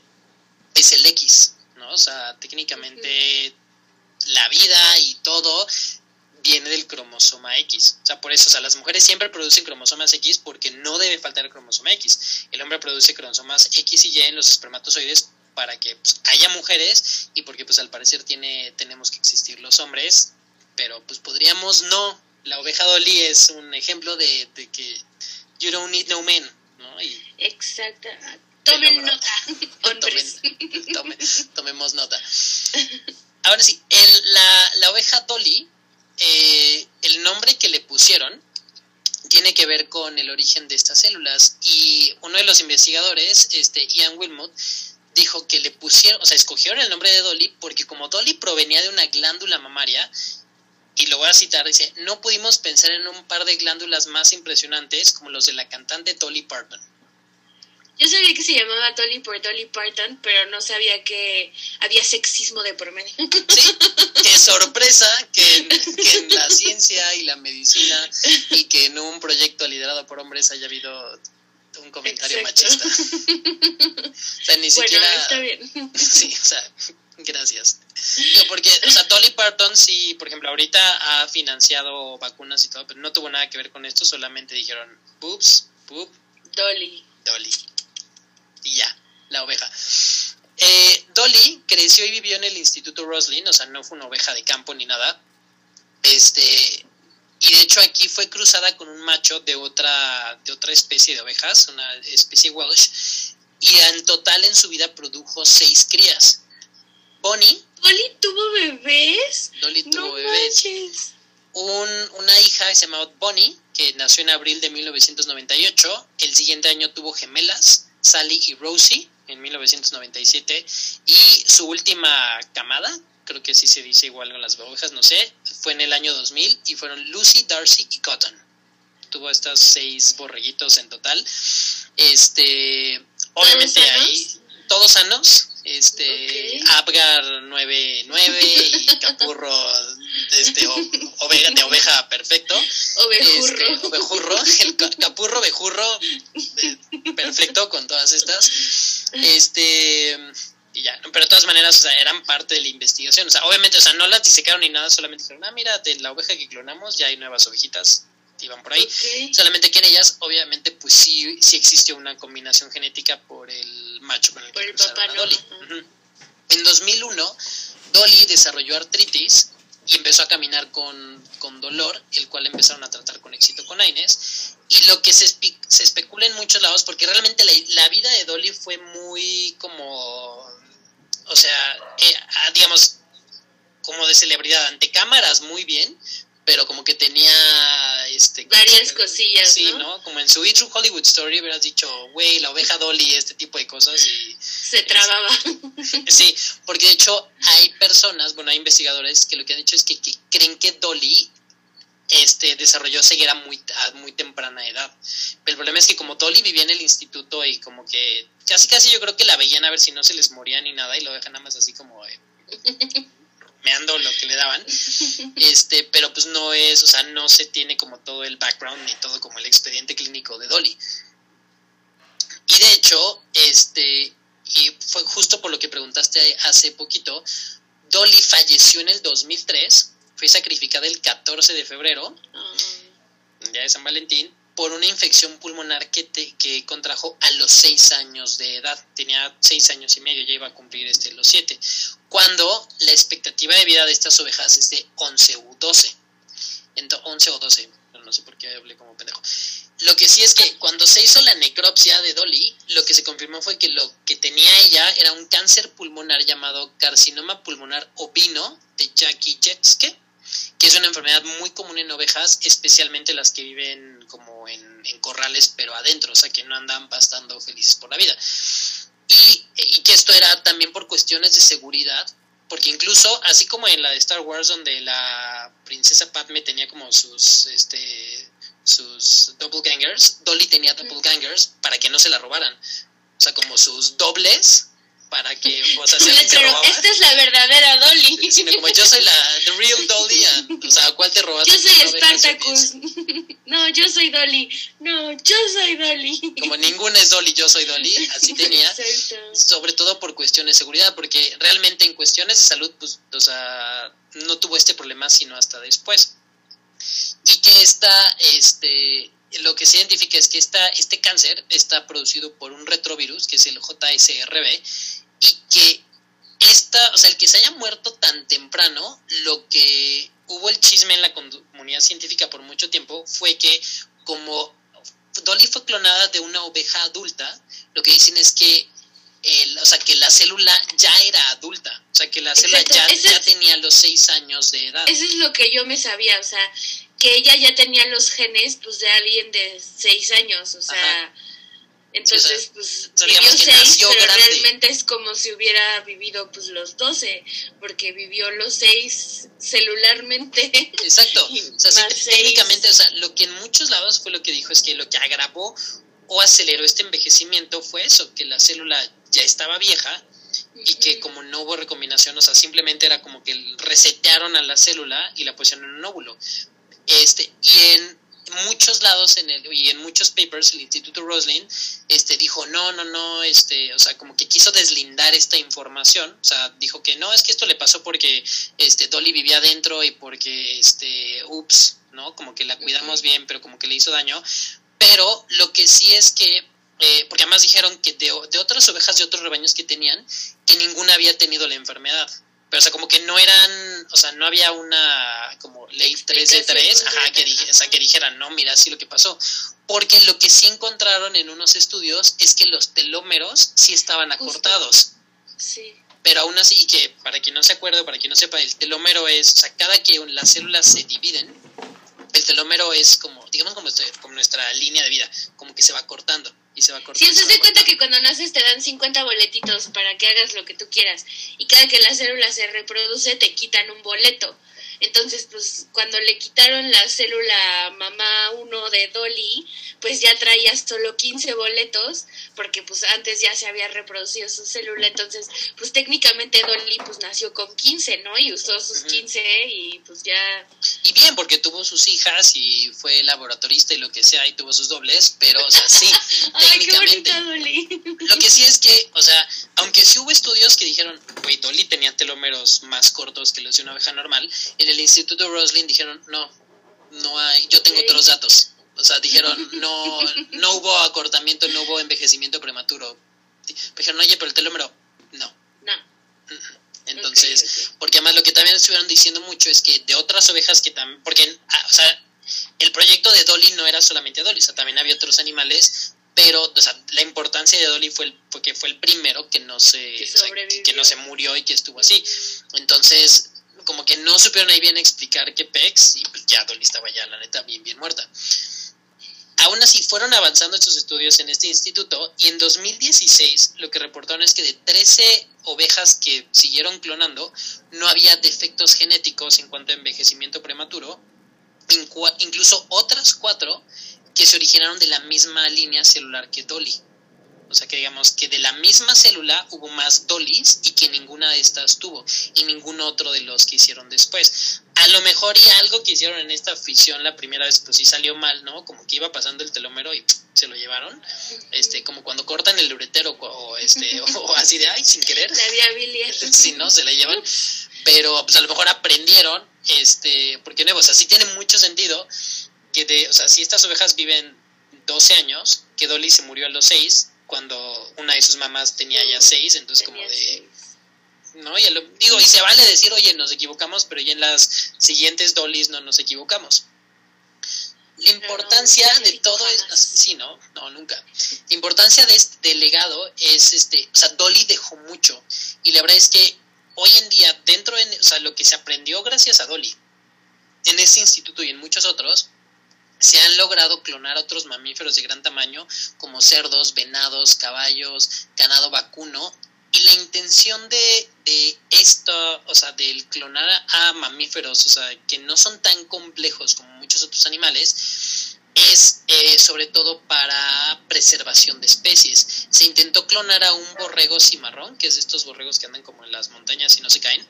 es el X, ¿no? O sea, técnicamente uh-huh. la vida y todo viene del cromosoma X. O sea, por eso, o sea, las mujeres siempre producen cromosomas X porque no debe faltar el cromosoma X. El hombre produce cromosomas X y Y en los espermatozoides para que pues, haya mujeres y porque, pues, al parecer tiene, tenemos que existir los hombres. Pero pues podríamos no, la oveja Dolly es un ejemplo de, de que you don't need no men, ¿no? Y exacto, tomen nota, hombres. Tomen, tomen, tomemos nota. Ahora sí, el, la, la oveja Dolly, eh, el nombre que le pusieron tiene que ver con el origen de estas células y uno de los investigadores, este Ian Wilmut, dijo que le pusieron, o sea, escogieron el nombre de Dolly porque como Dolly provenía de una glándula mamaria, y lo voy a citar, dice, no pudimos pensar en un par de glándulas más impresionantes como los de la cantante Dolly Parton. Yo sabía que se llamaba Dolly por Dolly Parton, pero no sabía que había sexismo de por medio. Sí, qué sorpresa que en, que en la ciencia y la medicina y que en un proyecto liderado por hombres haya habido un comentario exacto. machista. O sea, ni siquiera... Bueno, está bien. Sí, o sea... Gracias. Digo, porque, o sea, Dolly Parton sí, por ejemplo, ahorita ha financiado vacunas y todo, pero no tuvo nada que ver con esto, solamente dijeron, boobs, boob, Dolly. Dolly. Y ya, la oveja. Eh, Dolly creció y vivió en el Instituto Roslin, o sea, no fue una oveja de campo ni nada. Este, y de hecho aquí fue cruzada con un macho de otra, de otra especie de ovejas, una especie Welsh, y en total en su vida produjo seis crías. Bonnie. Dolly tuvo bebés. Dolly tuvo no bebés. Manches. Un, una hija que se llamaba Bonnie, que nació en abril de mil novecientos noventa y ocho. El siguiente año tuvo gemelas, Sally y Rosie, en mil novecientos noventa y siete. Y su última camada, creo que sí se dice igual con las ovejas, no sé, fue en el año dos mil y fueron Lucy, Darcy y Cotton. Tuvo estos seis borreguitos en total. Este, obviamente ahí, todos sanos. Este, okay. Abgar nueve nueve y Capurro este, o, oveja, de oveja perfecto. Ovejurro. Este, ovejurro, el Capurro ovejurro de, perfecto con todas estas. Este, y ya, pero de todas maneras, o sea, eran parte de la investigación. O sea, obviamente, o sea, no las disecaron ni nada, solamente dijeron, ah, mira, de la oveja que clonamos ya hay nuevas ovejitas. Iban por ahí, okay. Solamente que en ellas obviamente pues sí, sí existió una combinación genética por el macho con el por que el cruzaron a Dolly. No. Uh-huh. En dos mil uno Dolly desarrolló artritis y empezó a caminar con, con dolor, el cual empezaron a tratar con exitoquinasas, y lo que se, espe- se especula en muchos lados, porque realmente la, la vida de Dolly fue muy como, o sea, eh, digamos, como de celebridad ante cámaras muy bien, pero como que tenía este varias como, cosillas, sí, ¿no? ¿no? Como en su It's True Hollywood Story hubieras dicho, güey, la oveja Dolly, este tipo de cosas y se trababa. Es, sí, porque de hecho hay personas, bueno, hay investigadores que lo que han dicho es que, que creen que Dolly este desarrolló ceguera muy a muy temprana edad. Pero el problema es que como Dolly vivía en el instituto y como que casi casi yo creo que la veían a ver si no se les moría ni nada y la oveja nada más así como eh, meando lo que le daban, este, pero pues no es, o sea, no se tiene como todo el background ni todo como el expediente clínico de Dolly. Y de hecho, este, y fue justo por lo que preguntaste hace poquito, Dolly falleció en el dos mil tres, fue sacrificada el catorce de febrero, uh-huh. Día de San Valentín, por una infección pulmonar que, te, que contrajo a los seis años de edad. Tenía seis años y medio, ya iba a cumplir este, los siete. Cuando la expectativa de vida de estas ovejas es de once u doce. Entonces, once o doce, no sé por qué hablé como pendejo. Lo que sí es que cuando se hizo la necropsia de Dolly, lo que se confirmó fue que lo que tenía ella era un cáncer pulmonar llamado carcinoma pulmonar ovino de Jakijetske, que es una enfermedad muy común en ovejas, especialmente las que viven como en, en corrales, pero adentro, o sea, que no andan pastando felices por la vida. Y, y que esto era también por cuestiones de seguridad, porque incluso, así como en la de Star Wars, donde la princesa Padme tenía como sus, este, sus doppelgangers, Dolly tenía doppelgangers para que no se la robaran. O sea, como sus dobles... para que, o sea, se te robaba. Esta es la verdadera Dolly. Sino como yo soy la the real Dolly, and, o sea, ¿cuál te robaste? Yo soy Spartacus. No, yo soy Dolly. No, yo soy Dolly. Como ninguna es Dolly, yo soy Dolly, así tenía. Exacto. Sobre todo por cuestiones de seguridad, porque realmente en cuestiones de salud, pues, o sea, no tuvo este problema sino hasta después. Y que esta, este... lo que se identifica es que esta, este cáncer está producido por un retrovirus, que es el J S R B, y que esta, o sea, el que se haya muerto tan temprano, lo que hubo el chisme en la comunidad científica por mucho tiempo fue que como Dolly fue clonada de una oveja adulta, lo que dicen es que el, o sea, que la célula ya era adulta, o sea, que la célula ya, es, ya tenía los seis años de edad. Eso es lo que yo me sabía, o sea, que ella ya tenía los genes, pues, de alguien de seis años, o sea, ajá. Entonces, pues, o sea, vivió seis, pero grande. Realmente es como si hubiera vivido, pues, los doce, porque vivió los seis celularmente. Exacto, o sea, sí, técnicamente, o sea, lo que en muchos lados fue lo que dijo, es que lo que agravó o aceleró este envejecimiento fue eso, que la célula ya estaba vieja y que como no hubo recombinación, o sea, simplemente era como que resetearon a la célula y la pusieron en un óvulo. Este, y en muchos lados en el, y en muchos papers el Instituto Roslin este, dijo no, no, no, este, o sea, como que quiso deslindar esta información, o sea, dijo que no, es que esto le pasó porque este, Dolly vivía adentro y porque, este, ups, ¿no? Como que la cuidamos uh-huh. bien, pero como que le hizo daño, pero lo que sí es que, eh, porque además dijeron que de, de otras ovejas de otros rebaños que tenían, que ninguna había tenido la enfermedad. Pero, o sea, como que no eran, o sea, no había una como ley tres de tres, ajá, que, di, o sea, que dijeran, no, mira, sí lo que pasó. Porque lo que sí encontraron en unos estudios es que los telómeros sí estaban acortados. Justo. Sí. Pero aún así, que para quien no se acuerde, para quien no sepa, el telómero es, o sea, cada que las células se dividen, el telómero es como, digamos, como, este, como nuestra línea de vida, como que se va cortando. Y se va cortando. Si sí, se da cuenta que cuando naces te dan cincuenta boletitos para que hagas lo que tú quieras. Y cada que la célula se reproduce te quitan un boleto. Entonces, pues cuando le quitaron la célula mamá uno de Dolly, pues ya traía solo quince boletos, porque pues antes ya se había reproducido su célula. Entonces, pues técnicamente Dolly pues nació con quince, ¿no? Y usó sus quince y pues ya... Y bien, porque tuvo sus hijas y fue laboratorista y lo que sea, y tuvo sus dobles, pero o sea, sí, técnicamente. Ay, qué bonito, Dolly. Lo que sí es que, o sea, aunque sí hubo estudios que dijeron, güey, Dolly tenía telómeros más cortos que los de una abeja normal, en el Instituto Roslin dijeron, no, no hay, yo tengo otros datos. O sea, dijeron, no, no hubo acortamiento, no hubo envejecimiento prematuro. Dijeron, oye, pero el telómero, no. No. Entonces, okay, okay. Porque además lo que también estuvieron diciendo mucho es que de otras ovejas que también, porque, ah, o sea, el proyecto de Dolly no era solamente Dolly, o sea, también había otros animales, pero, o sea, la importancia de Dolly fue, el, fue que fue el primero que no se, que, o sea, que, que no se murió y que estuvo así. Entonces, como que no supieron ahí bien explicar qué pex, y pues ya Dolly estaba ya, la neta, bien, bien muerta. Aún así, fueron avanzando estos estudios en este instituto, y en dos mil dieciséis lo que reportaron es que de trece ovejas que siguieron clonando, no había defectos genéticos en cuanto a envejecimiento prematuro, incluso otras cuatro que se originaron de la misma línea celular que Dolly. O sea, que digamos que de la misma célula hubo más Dollys y que ninguna de estas tuvo, y ningún otro de los que hicieron después. A lo mejor y algo que hicieron en esta fisión la primera vez, pues sí salió mal, ¿no? Como que iba pasando el telómero y se lo llevaron. Este, como cuando cortan el uretero o, este, o así de, ay, sin querer. La viabilidad. Sí, ¿no? Se la llevan. Pero pues a lo mejor aprendieron, este, porque nuevo, o sea, sí tiene mucho sentido que de, o sea, si estas ovejas viven doce años, que Dolly se murió a los seis, cuando una de sus mamás tenía ya seis, entonces tenía como de... Seis. No, y lo, digo, y se vale decir, oye, nos equivocamos, pero ya en las siguientes Dollys no nos equivocamos. La importancia no, no, no, de todo es... Sí, no, no, nunca. La importancia de este legado es, este, o sea, Dolly dejó mucho. Y la verdad es que hoy en día, dentro de, o sea, lo que se aprendió gracias a Dolly, en ese instituto y en muchos otros, se han logrado clonar otros mamíferos de gran tamaño como cerdos, venados, caballos, ganado vacuno, y la intención de, de esto, o sea, del clonar a mamíferos, o sea, que no son tan complejos como muchos otros animales, es eh, sobre todo para preservación de especies. Se intentó clonar a un borrego cimarrón, que es de estos borregos que andan como en las montañas y no se caen,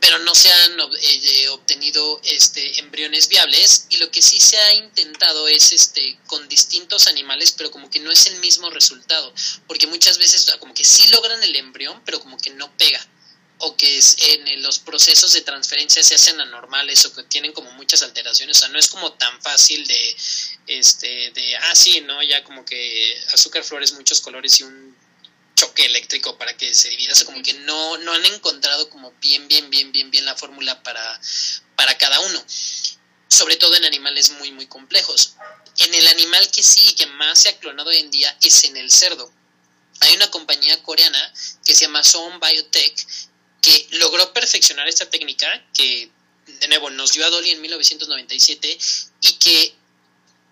pero no se han eh, obtenido este, embriones viables, y lo que sí se ha intentado es este con distintos animales, pero como que no es el mismo resultado, porque muchas veces, o sea, como que sí logran el embrión, pero como que no pega, o que es, en los procesos de transferencia se hacen anormales, o que tienen como muchas alteraciones, o sea, no es como tan fácil de, este, de ah, sí, ¿no? Ya como que azúcar, flores, muchos colores y un choque eléctrico para que se divida, o sea, como que no, no han encontrado como bien, bien, bien, bien, bien la fórmula para, para cada uno, sobre todo en animales muy, muy complejos. En el animal que sí, que más se ha clonado hoy en día es en el cerdo. Hay una compañía coreana que se llama Zone Biotech que logró perfeccionar esta técnica que, de nuevo, nos dio a Dolly en mil novecientos noventa y siete y que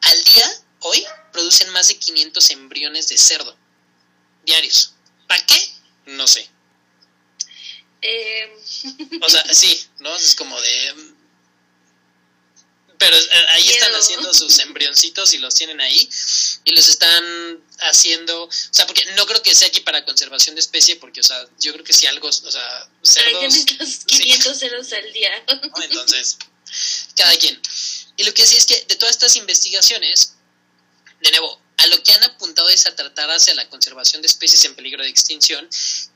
al día, hoy, producen más de quinientos embriones de cerdo diarios. ¿Para qué? No sé. Eh... O sea, sí, ¿no? Es como de... Pero ahí Miedo. Están haciendo sus embrioncitos y los tienen ahí. Y los están haciendo... O sea, porque no creo que sea aquí para conservación de especie, porque, o sea, yo creo que si algo... O sea, cerdos... Los quinientos sí. Ceros al día. ¿No? Entonces, cada quien. Y lo que sí es que de todas estas investigaciones, de nuevo... A lo que han apuntado es a tratar hacia la conservación de especies en peligro de extinción,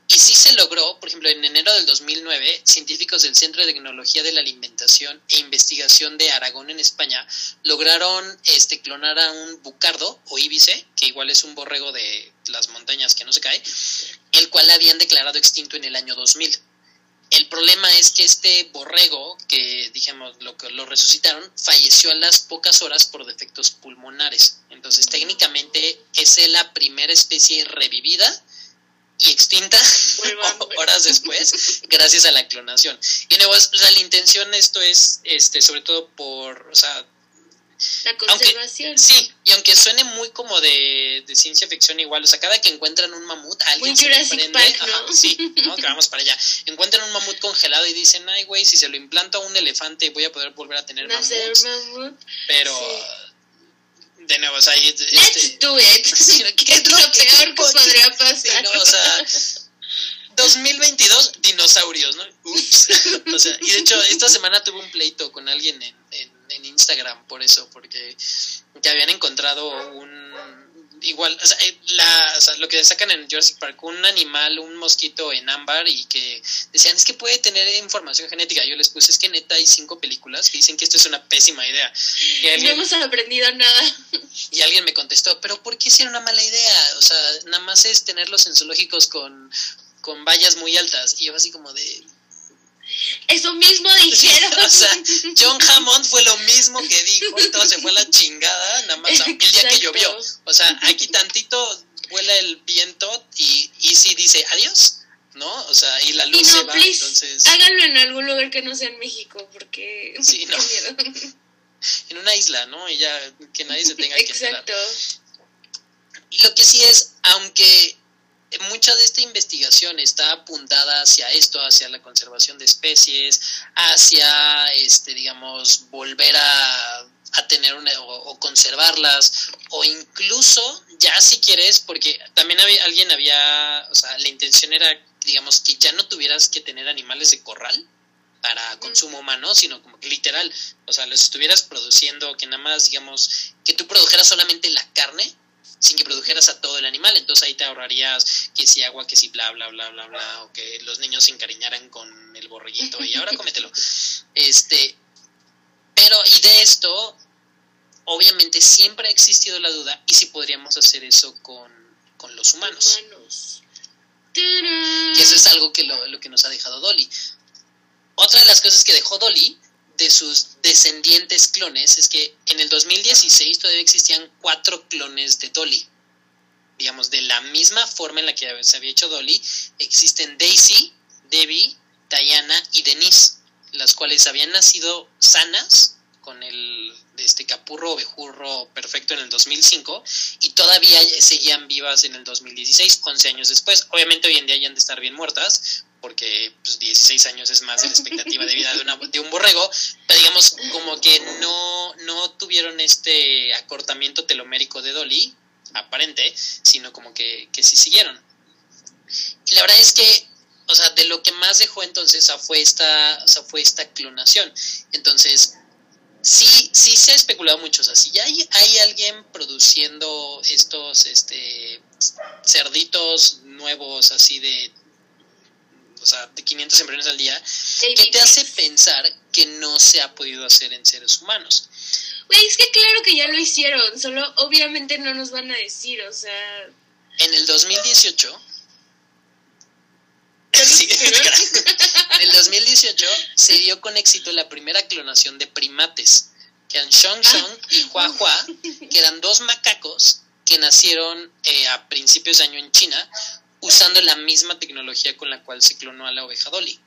y sí se logró. Por ejemplo, en enero del dos mil nueve, científicos del Centro de Tecnología de la Alimentación e Investigación de Aragón en España lograron este, clonar a un bucardo o íbice, que igual es un borrego de las montañas que no se cae, el cual habían declarado extinto en el año dos mil. El problema es que este borrego, que dijimos lo que lo resucitaron, falleció a las pocas horas por defectos pulmonares. Entonces, técnicamente es la primera especie revivida y extinta horas después, gracias a la clonación. Y luego, o sea, la intención de esto es, este, sobre todo por, o sea, La conservación. Aunque, sí, y aunque suene muy como de, de ciencia ficción igual, o sea, cada que encuentran un mamut, alguien un se Jurassic Park, ¿no? Ajá, sí, no, que vamos para allá. Encuentran un mamut congelado y dicen, ay, güey, si se lo implanto a un elefante voy a poder volver a tener mamuts. mamut. Pero... Sí. De nuevo, o sea, este, Let's do it. ¿Qué es lo peor que podría pasar? No, o sea, dos mil veintidós, dinosaurios, ¿no? Ups. O sea, y de hecho, esta semana tuve un pleito con alguien en, en, en Instagram por eso, porque que habían encontrado un... Igual, o sea, la, o sea, lo que sacan en Jurassic Park, un animal, un mosquito en ámbar, y que decían, es que puede tener información genética. Yo les puse, es que neta hay cinco películas que dicen que esto es una pésima idea. Y alguien, no hemos aprendido nada. Y alguien me contestó, pero ¿por qué si era una mala idea? O sea, nada más es tenerlos en zoológicos con, con vallas muy altas. Y yo así como de... Eso mismo dijeron. O sea, John Hammond fue lo mismo que dijo, entonces fue la chingada, nada más el día que llovió. O sea, aquí tantito vuela el viento y Easy dice adiós, ¿no? O sea, y la luz y no, se va, please, entonces... háganlo en algún lugar que no sea en México, porque... Sí, no. En una isla, ¿no? Y ya que nadie se tenga que enterar. Exacto. Y lo que sí es, aunque... mucha de esta investigación está apuntada hacia esto, hacia la conservación de especies, hacia, este, digamos, volver a, a tener una, o, o conservarlas, o incluso, ya si quieres, porque también había, alguien había, o sea, la intención era, digamos, que ya no tuvieras que tener animales de corral para consumo humano, sino como que literal, o sea, los estuvieras produciendo, que nada más, digamos, que tú produjeras solamente la carne, sin que produjeras a todo el animal, entonces ahí te ahorrarías que si agua, que si bla, bla, bla, bla, bla, o que los niños se encariñaran con el borreguito y ahora cómetelo. Este, pero, y de esto, obviamente siempre ha existido la duda, ¿y si podríamos hacer eso con, con los humanos? humanos. Y eso es algo que lo, lo que nos ha dejado Dolly. Otra de las cosas que dejó Dolly... de sus descendientes clones, es que en el dos mil dieciséis todavía existían cuatro clones de Dolly. Digamos, de la misma forma en la que se había hecho Dolly, existen Daisy, Debbie, Diana y Denise, las cuales habían nacido sanas, con el este capurro ovejurro perfecto en el dos mil cinco, y todavía seguían vivas en el dos mil dieciséis, once años después. Obviamente hoy en día ya han de estar bien muertas, porque pues, dieciséis años es más de la expectativa de vida de, una, de un borrego, pero digamos como que no, no tuvieron este acortamiento telomérico de Dolly, aparente, sino como que, que sí siguieron. Y la verdad es que, o sea, de lo que más dejó entonces fue esta, o sea, fue esta clonación. Entonces, sí, sí se ha especulado mucho, o sea, si ya hay, hay alguien produciendo estos este cerditos nuevos así de... o sea, de quinientos embriones al día, David, que te hace pensar que no se ha podido hacer en seres humanos. Güey, es que claro que ya lo hicieron, solo obviamente no nos van a decir, o sea... En el dos mil dieciocho... Sí, en el dos mil dieciocho se dio con éxito la primera clonación de primates, que eran Zhong Zhong ah. y Hua Hua, que eran dos macacos que nacieron eh, a principios de año en China, usando la misma tecnología con la cual se clonó a la oveja Dolly.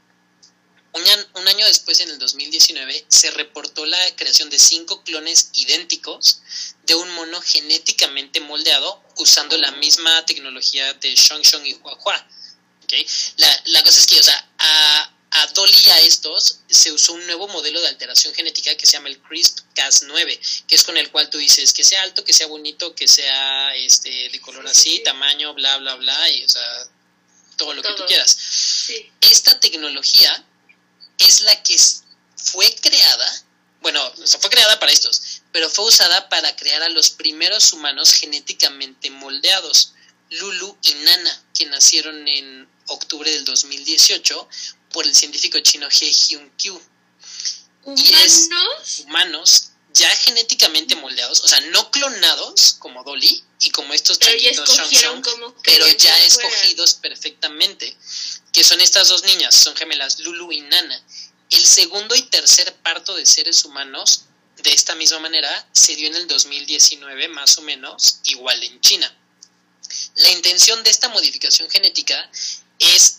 Un, an, un año después, en el dos mil diecinueve, se reportó la creación de cinco clones idénticos de un mono genéticamente moldeado usando la misma tecnología de Zhong Zhong y Hua Hua. ¿Okay? La, la cosa es que, o sea, a, a Dolly y a estos se usó un nuevo modelo de alteración genética que se llama el CRISPR-Cas nueve, que es con el cual tú dices que sea alto, que sea bonito, que sea este de color así, sí, sí. tamaño, bla, bla, bla, y o sea, todo lo todo. que tú quieras. Sí. Esta tecnología es la que fue creada, bueno, o sea, fue creada para estos, pero fue usada para crear a los primeros humanos genéticamente moldeados, Lulu y Nana, que nacieron en octubre del dos mil dieciocho por el científico chino He Jiankui. ¿Humanos? Es, humanos ya genéticamente moldeados, o sea, no clonados como Dolly y como estos changuitos Zhong Zhong, pero ya escogidos perfectamente, que son estas dos niñas, son gemelas Lulu y Nana. El segundo y tercer parto de seres humanos de esta misma manera se dio en el dos mil diecinueve, más o menos, igual en China. La intención de esta modificación genética es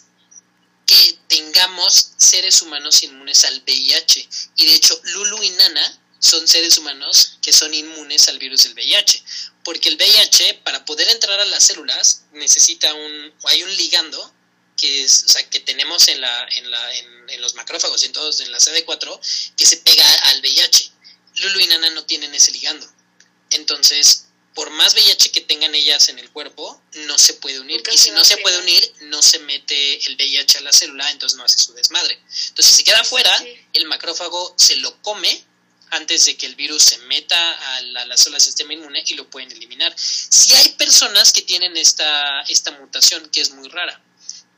que tengamos seres humanos inmunes al V I H, y de hecho Lulu y Nana son seres humanos que son inmunes al virus del V I H, porque el V I H, para poder entrar a las células, necesita un, hay un ligando que es, o sea, que tenemos en la, en la, en, en los macrófagos y en todos, en la C D cuatro, que se pega al V I H. Lulu y Nana no tienen ese ligando. Entonces, por más V I H que tengan ellas en el cuerpo, no se puede unir. Y si no se puede unir, no se mete el V I H a la célula, entonces no hace su desmadre. Entonces, si se queda fuera, el macrófago se lo come antes de que el virus se meta a, la, a las células del sistema inmune y lo pueden eliminar. Sí hay personas que tienen esta, esta mutación, que es muy rara.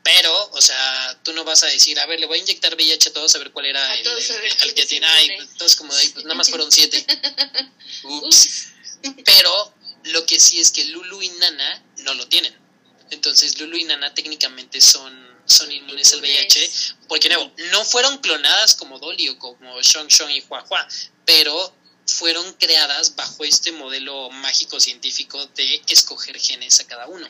Pero, o sea, tú no vas a decir, a ver, le voy a inyectar V I H a todos, a ver cuál era el, el, el, el que tiene. Ay, todos como de ahí, pues nada más fueron siete. Ups. Pero lo que sí es que Lulu y Nana no lo tienen. Entonces, Lulu y Nana técnicamente son, son inmunes al V I H, porque no, no fueron clonadas como Dolly o como Zhong Zhong y Hua Hua, pero fueron creadas bajo este modelo mágico-científico de escoger genes a cada uno.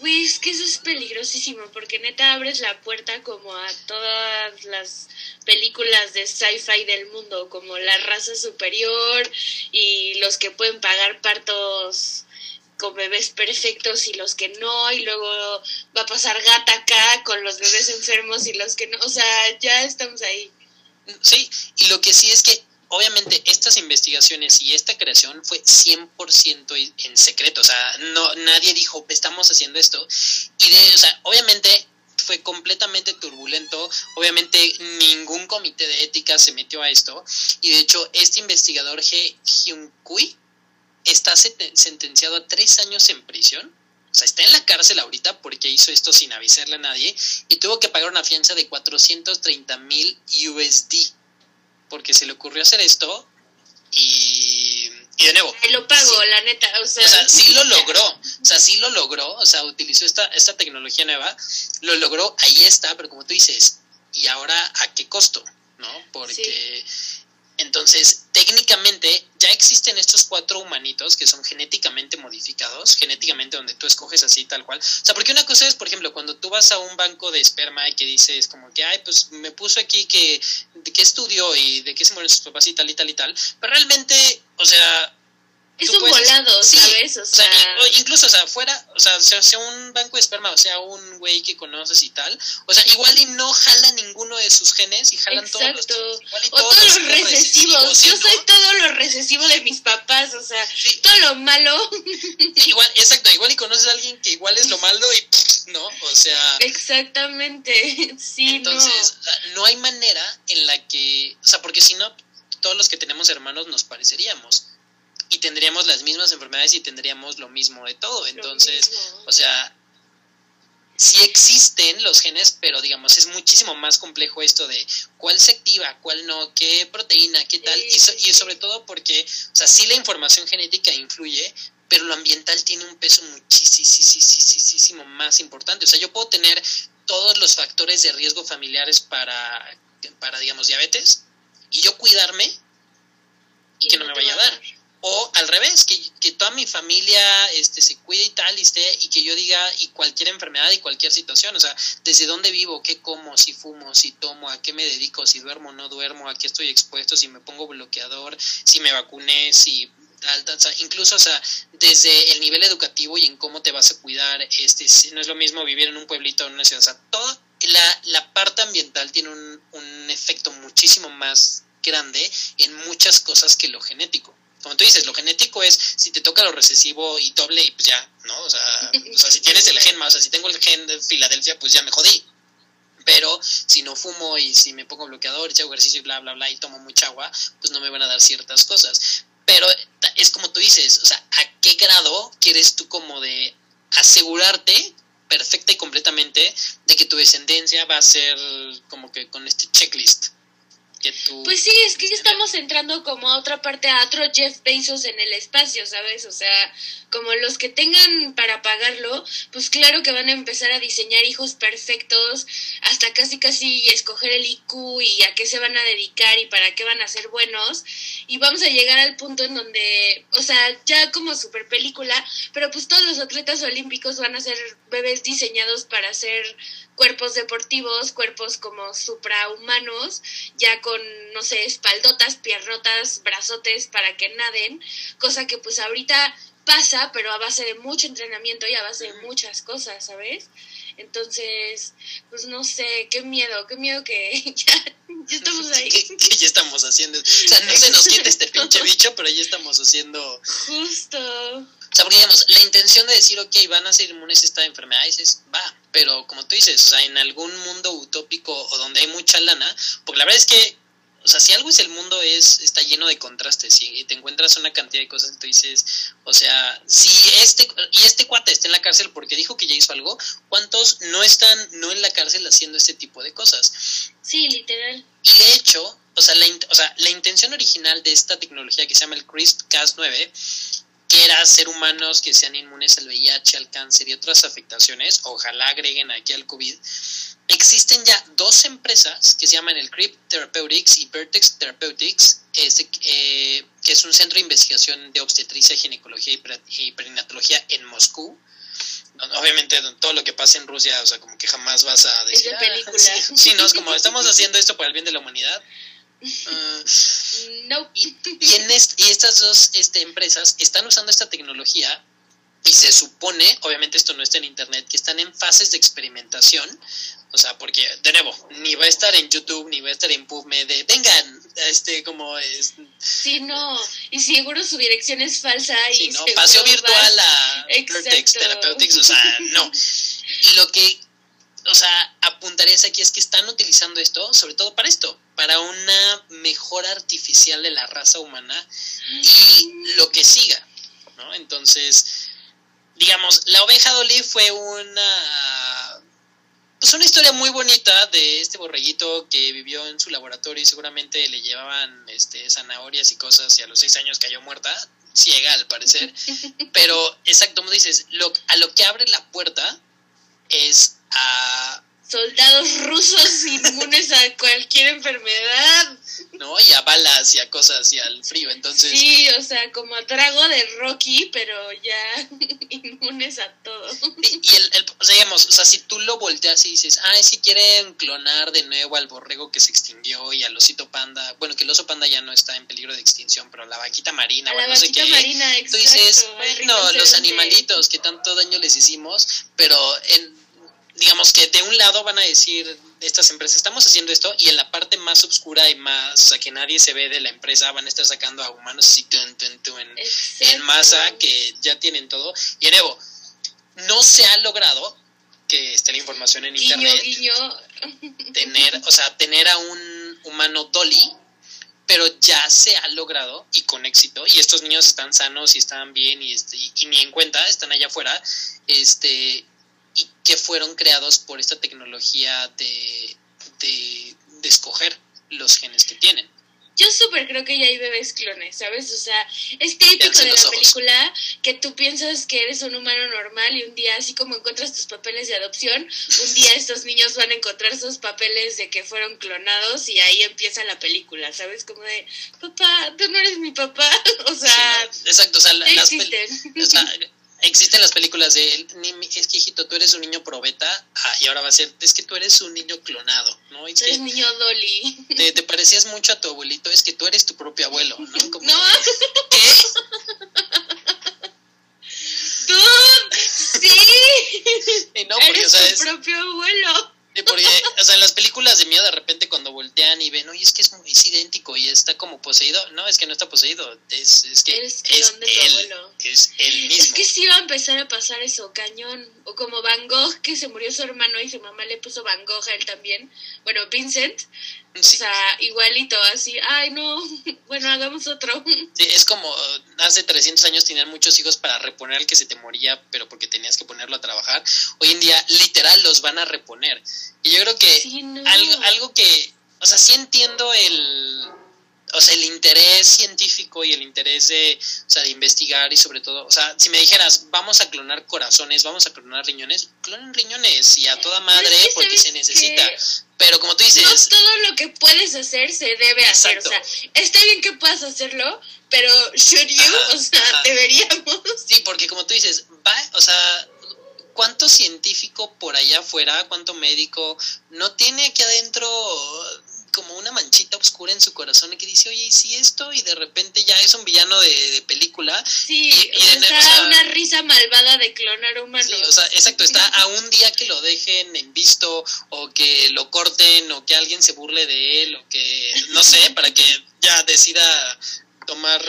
Güey, es que eso es peligrosísimo, porque neta abres la puerta como a todas las películas de sci-fi del mundo, como La Raza Superior y los que pueden pagar partos con bebés perfectos y los que no, y luego va a pasar Gattaca con los bebés enfermos y los que no, o sea, ya estamos ahí. Sí, y lo que sí es que obviamente estas investigaciones y esta creación fue cien por ciento en secreto, o sea, no, nadie dijo, estamos haciendo esto, y de, o sea, obviamente fue completamente turbulento, obviamente ningún comité de ética se metió a esto, y de hecho este investigador He Jiankui está sentenciado a tres años en prisión, o sea, está en la cárcel ahorita porque hizo esto sin avisarle a nadie, y tuvo que pagar una fianza de cuatrocientos treinta mil U S D, porque se le ocurrió hacer esto y, y de nuevo. Me lo pago, sí, la neta. O sea, o sea, sí lo logró. O sea, sí lo logró. O sea, utilizó esta, esta tecnología nueva, lo logró, ahí está, pero como tú dices, ¿y ahora a qué costo? ¿No? Porque sí. Entonces, técnicamente, ya existen estos cuatro humanitos que son genéticamente modificados, genéticamente donde tú escoges así, tal cual. O sea, porque una cosa es, por ejemplo, cuando tú vas a un banco de esperma y que dices como que, ay, pues me puso aquí que, de qué estudió y de qué se mueren sus papás y tal y tal y tal. Pero realmente, o sea... Es un puedes, volado, sí, ¿sabes? O sea, o sea, incluso, o sea, fuera, o sea, sea un banco de esperma, o sea, un güey que conoces y tal, o sea, igual y no jala ninguno de sus genes y jalan todos los, igual y todos, o todos los, los recesivos. recesivos ¿sí? Yo soy todo lo recesivo de mis papás, o sea, sí, todo lo malo. Igual, exacto, igual y conoces a alguien que igual es lo malo y no, o sea. Exactamente, sí. Entonces, no, no hay manera en la que, o sea, porque si no, todos los que tenemos hermanos nos pareceríamos. Y tendríamos las mismas enfermedades y tendríamos lo mismo de todo. Entonces, o sea, sí existen los genes, pero digamos, es muchísimo más complejo esto de cuál se activa, cuál no, qué proteína, qué tal. Sí, y, so, y sobre todo porque, o sea, sí la información genética influye, pero lo ambiental tiene un peso muchísimo más importante. O sea, yo puedo tener todos los factores de riesgo familiares para, para digamos, diabetes, y yo cuidarme y que no me vaya a dar. O al revés, que, que toda mi familia este se cuide y tal, y, esté, y que yo diga y cualquier enfermedad y cualquier situación, o sea, desde dónde vivo, qué como, si fumo, si tomo, a qué me dedico, si duermo, no duermo, a qué estoy expuesto, si me pongo bloqueador, si me vacuné, si tal, tal, tal. Incluso, o sea, desde el nivel educativo y en cómo te vas a cuidar, este si no es lo mismo vivir en un pueblito o en una ciudad, o sea, toda la, la parte ambiental tiene un, un efecto muchísimo más grande en muchas cosas que lo genético. Como tú dices, lo genético es si te toca lo recesivo y doble y pues ya, ¿no? O sea, o sea, si tienes el gen más, o sea, si tengo el gen de Filadelfia, pues ya me jodí. Pero si no fumo y si me pongo bloqueador, y hago ejercicio y bla, bla, bla, y tomo mucha agua, pues no me van a dar ciertas cosas. Pero es como tú dices, o sea, ¿a qué grado quieres tú como de asegurarte perfecta y completamente de que tu descendencia va a ser como que con este checklist? Pues sí, es que estamos entrando como a otra parte, a otro Jeff Bezos en el espacio, ¿sabes? O sea, como los que tengan para pagarlo, pues claro que van a empezar a diseñar hijos perfectos, hasta casi casi escoger el I Q y a qué se van a dedicar y para qué van a ser buenos, y vamos a llegar al punto en donde, o sea, ya como super película, pero pues todos los atletas olímpicos van a ser bebés diseñados para ser cuerpos deportivos, cuerpos como suprahumanos, ya con, no sé, espaldotas, piernotas, brazotes para que naden, cosa que pues ahorita pasa, pero a base de mucho entrenamiento y a base de muchas cosas, ¿sabes? Entonces, pues no sé, qué miedo, qué miedo que ya, ya estamos ahí. Que, que ya estamos haciendo, o sea, no se nos quita este pinche bicho, pero ya estamos haciendo... Justo... O sea, porque digamos, la intención de decir, ok, van a ser inmunes a esta enfermedad, dices, va, pero como tú dices, o sea, en algún mundo utópico o donde hay mucha lana, porque la verdad es que, o sea, si algo es el mundo, es está lleno de contrastes y te encuentras una cantidad de cosas que tú dices, o sea, si este, y este cuate está en la cárcel porque dijo que ya hizo algo, ¿cuántos no están no en la cárcel haciendo este tipo de cosas? Sí, literal. Y de hecho, o sea, la, o sea, la intención original de esta tecnología que se llama el CRISPR-Cas nueve, que era hacer humanos que sean inmunes al V I H, al cáncer y otras afectaciones, ojalá agreguen aquí al COVID, existen ya dos empresas que se llaman el Crypt Therapeutics y Vertex Therapeutics, este, eh, que es un centro de investigación de obstetricia, ginecología y perinatología en Moscú. Obviamente todo lo que pasa en Rusia, o sea, como que jamás vas a decir... Es de película. Ah, sí, sí, no, es como estamos haciendo esto por el bien de la humanidad. Uh, no. y, y, en est, y estas dos este, empresas están usando esta tecnología y se supone, obviamente esto no está en internet, que están en fases de experimentación, o sea, porque de nuevo ni va a estar en YouTube, ni va a estar en PubMed de, vengan, este como es, sí, no, y seguro su dirección es falsa y sí, no, paseo virtual va a Vertex Therapeutics, o sea, no, lo que, o sea, apuntaré aquí es que están utilizando esto, sobre todo para esto, para una mejora artificial de la raza humana y lo que siga, ¿no? Entonces, digamos, la oveja Dolly fue una, pues una historia muy bonita de este borreguito que vivió en su laboratorio y seguramente le llevaban este, zanahorias y cosas y a los seis años cayó muerta, ciega al parecer, pero exacto, como dices, lo, a lo que abre la puerta es a... soldados rusos inmunes a cualquier enfermedad. No, y a balas y a cosas y al frío, entonces... Sí, o sea, como a trago de Rocky, pero ya inmunes a todo. Y, y el, el, o sea, digamos, o sea, si tú lo volteas y dices, ay, si quieren clonar de nuevo al borrego que se extinguió y al osito panda, bueno, que el oso panda ya no está en peligro de extinción, pero la vaquita marina, bueno, no sé qué. La vaquita marina, exacto. Tú dices, bueno, los animalitos que tanto daño les hicimos, pero... en digamos que de un lado van a decir estas empresas, estamos haciendo esto, y en la parte más oscura y más, o sea, que nadie se ve de la empresa, van a estar sacando a humanos así tun, tun, tun, en masa, que ya tienen todo. Y nuevo, no se ha logrado, que esté la información en guiño, internet, guiño. tener, o sea, tener a un humano Dolly, pero ya se ha logrado, y con éxito, y estos niños están sanos y están bien, y, este, y, y ni en cuenta, están allá afuera, este... y que fueron creados por esta tecnología de, de, de escoger los genes que tienen. Yo súper creo que ya hay bebés clones, ¿sabes? O sea, es típico de la ojos. película que tú piensas que eres un humano normal y un día, así como encuentras tus papeles de adopción, un día estos niños van a encontrar sus papeles de que fueron clonados y ahí empieza la película, ¿sabes? Como de, papá, tú no eres mi papá, o sea... Sí, no. Exacto, o sea, la, las películas... Existen las películas de él, es que hijito, tú eres un niño probeta, ah, y ahora va a ser, es que tú eres un niño clonado, ¿no? Es que niño Dolly. Te, te parecías mucho a tu abuelito, es que tú eres tu propio abuelo, ¿no? Como, no. ¿Qué? ¡Tú! ¡Sí! Y no, porque, eres o sea, tu es, propio abuelo. Porque, o sea, en las películas de miedo de repente cuando voltean y ven, oye, es que es, es idéntico y está como poseído. No, es que no está poseído, es, es que es, es él, es él mismo. Es que sí va a empezar a pasar eso, cañón. O como Van Gogh, que se murió su hermano y su mamá le puso Van Gogh a él también. Bueno, Vincent, sí. O sea, igualito, así, ay no, bueno, hagamos otro. Sí, es como hace trescientos años tenían muchos hijos para reponer al que se te moría, pero porque tenías que ponerlo a trabajar. Hoy en día, literal, los van a reponer. Y yo creo que sí, no. algo, algo que, o sea, sí entiendo el, o sea, el interés científico y el interés de, o sea, de investigar y sobre todo, o sea, si me dijeras, vamos a clonar corazones, vamos a clonar riñones, clonen riñones y a toda madre no, porque se necesita. Que... Pero como tú dices... No todo lo que puedes hacer se debe exacto. hacer, o sea, está bien que puedas hacerlo, pero should you, ajá, o sea, ajá. deberíamos. Sí, porque como tú dices, va, o sea... ¿cuánto científico por allá afuera, cuánto médico, no tiene aquí adentro como una manchita oscura en su corazón y que dice, oye, ¿y si esto? Y de repente ya es un villano de, de película. Sí, y, y está o sea, una risa malvada de clonar humanos. Sí, o sea, exacto, está a un día que lo dejen en visto, o que lo corten, o que alguien se burle de él, o que, no sé, para que ya decida tomar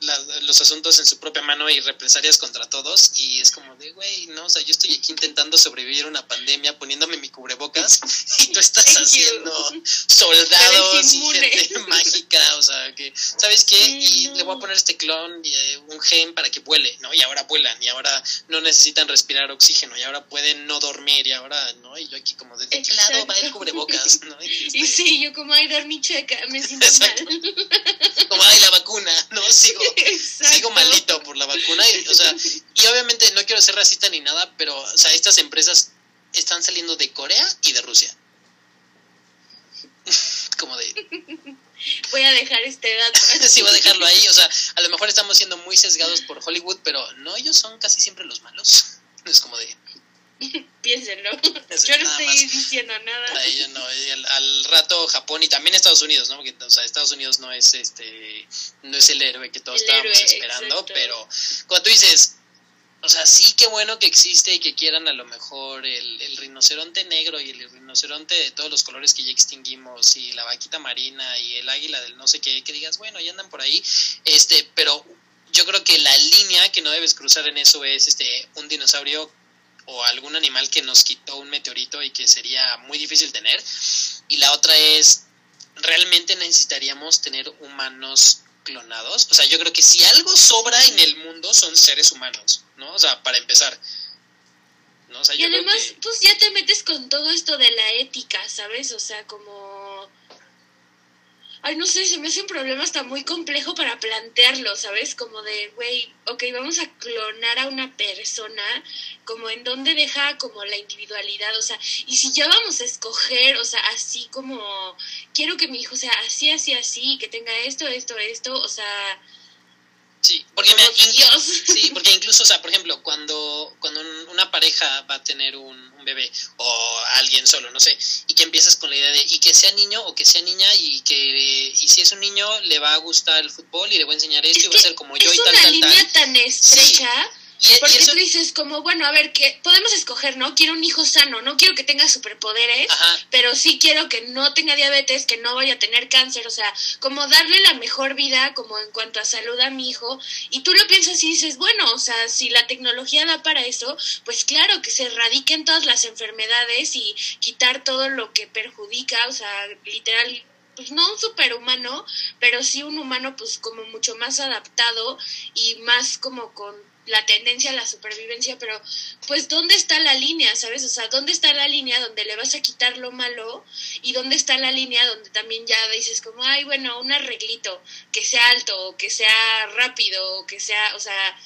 la, los asuntos en su propia mano y represalias contra todos, y es como de, güey, no, o sea, yo estoy aquí intentando sobrevivir una pandemia poniéndome mi cubrebocas y tú estás Thank haciendo you. soldados y gente mágica, o sea, que, ¿sabes qué? Y le voy a poner este clon y eh, un gen para que vuele, ¿no? Y ahora vuelan, y ahora no necesitan respirar oxígeno, y ahora pueden no dormir, y ahora, ¿no? Y yo aquí como, ¿de qué lado va el cubrebocas? ¿No? Y, este... y sí, yo como, ay, dormí chueca, me siento Exacto. mal. Como, ay, la vacuna. No, sigo, sigo malito por la vacuna y, o sea, y obviamente no quiero ser racista ni nada, pero o sea, estas empresas están saliendo de Corea y de Rusia. Como de... Voy a dejar este dato. Sí, voy a dejarlo ahí, o sea, a lo mejor estamos siendo muy sesgados por Hollywood, pero no, ellos son casi siempre los malos. Es como de... Piénsenlo, es yo no estoy más. diciendo nada. Ahí, yo no, al, al rato Japón y también Estados Unidos, ¿no? Porque, o sea, Estados Unidos no es este no es el héroe que todos el estábamos héroe, esperando, exacto. Pero cuando tú dices, o sea, sí, qué bueno que existe y que quieran a lo mejor el, el rinoceronte negro y el rinoceronte de todos los colores que ya extinguimos y la vaquita marina y el águila del no sé qué, que digas, bueno, ya andan por ahí, este, pero yo creo que la línea que no debes cruzar en eso es este un dinosaurio o algún animal que nos quitó un meteorito y que sería muy difícil tener. Y la otra es, ¿realmente necesitaríamos tener humanos clonados? O sea, yo creo que si algo sobra en el mundo son seres humanos, ¿no? O sea, para empezar. ¿No? O sea, y además, que... pues ya te metes con todo esto de la ética, ¿sabes? O sea, como... Ay, no sé, se me hace un problema hasta muy complejo para plantearlo, ¿sabes? Como de, güey, ok, vamos a clonar a una persona, como en dónde deja como la individualidad, o sea, y si ya vamos a escoger, o sea, así como, quiero que mi hijo sea así, así, así, que tenga esto, esto, esto, o sea... Sí, porque, me, Dios. sí, porque incluso, o sea, por ejemplo, cuando, cuando una pareja va a tener un, un bebé o alguien solo, no sé, y que empiezas con la idea de, y que sea niño o que sea niña, y que y si es un niño le va a gustar el fútbol y le voy a enseñar esto es y va a ser como yo y tal, tal, tal. Es una línea tan estrecha. Sí. Y, Porque y eso, tú dices como, bueno, a ver, que podemos escoger, ¿no? Quiero un hijo sano, no quiero que tenga superpoderes, ajá. pero sí quiero que no tenga diabetes, que no vaya a tener cáncer, o sea, como darle la mejor vida como en cuanto a salud a mi hijo. Y tú lo piensas y dices, bueno, o sea, si la tecnología da para eso, pues claro, que se erradiquen todas las enfermedades y quitar todo lo que perjudica, o sea, literal... pues no un superhumano, pero sí un humano pues como mucho más adaptado y más como con la tendencia a la supervivencia, pero pues ¿dónde está la línea, sabes? O sea, ¿dónde está la línea donde le vas a quitar lo malo y dónde está la línea donde también ya dices como, ay, bueno, un arreglito, que sea alto, o que sea rápido, o que sea, o sea...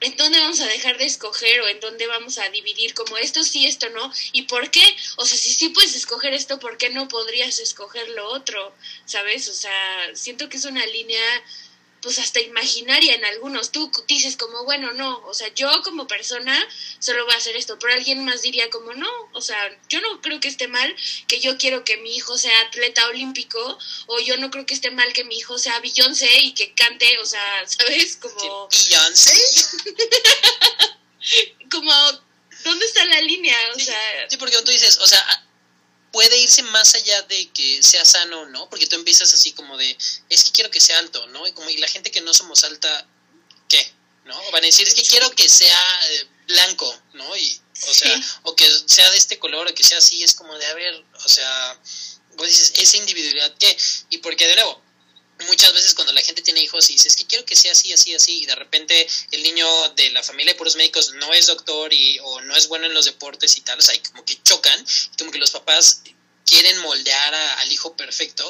¿En dónde vamos a dejar de escoger o en dónde vamos a dividir como esto sí, esto no? ¿Y por qué? O sea, si sí puedes escoger esto, ¿por qué no podrías escoger lo otro? ¿Sabes? O sea, siento que es una línea, pues hasta imaginaria en algunos. Tú dices como, bueno, no, o sea, yo como persona solo voy a hacer esto, pero alguien más diría como, no, o sea, yo no creo que esté mal que yo quiero que mi hijo sea atleta olímpico, o yo no creo que esté mal que mi hijo sea Beyoncé y que cante, o sea, ¿sabes? Como... ¿Beyoncé? Como, ¿dónde está la línea? O sí, sea... sí, porque tú dices, o sea... puede irse más allá de que sea sano o no, porque tú empiezas así como de, es que quiero que sea alto, ¿no? Y como y la gente que no somos alta, ¿qué? ¿No? O van a decir, es que quiero que sea eh, blanco, ¿no? Y, o sea, sí. o que sea de este color, o que sea así, es como de, a ver, o sea, vos dices, ¿esa individualidad qué? Y porque, de nuevo, muchas veces cuando la gente tiene hijos y dice, es que quiero que sea así, así, así, y de repente el niño de la familia de puros médicos no es doctor y o no es bueno en los deportes y tal, o sea, como que chocan, como que los papás quieren moldear a, al hijo perfecto,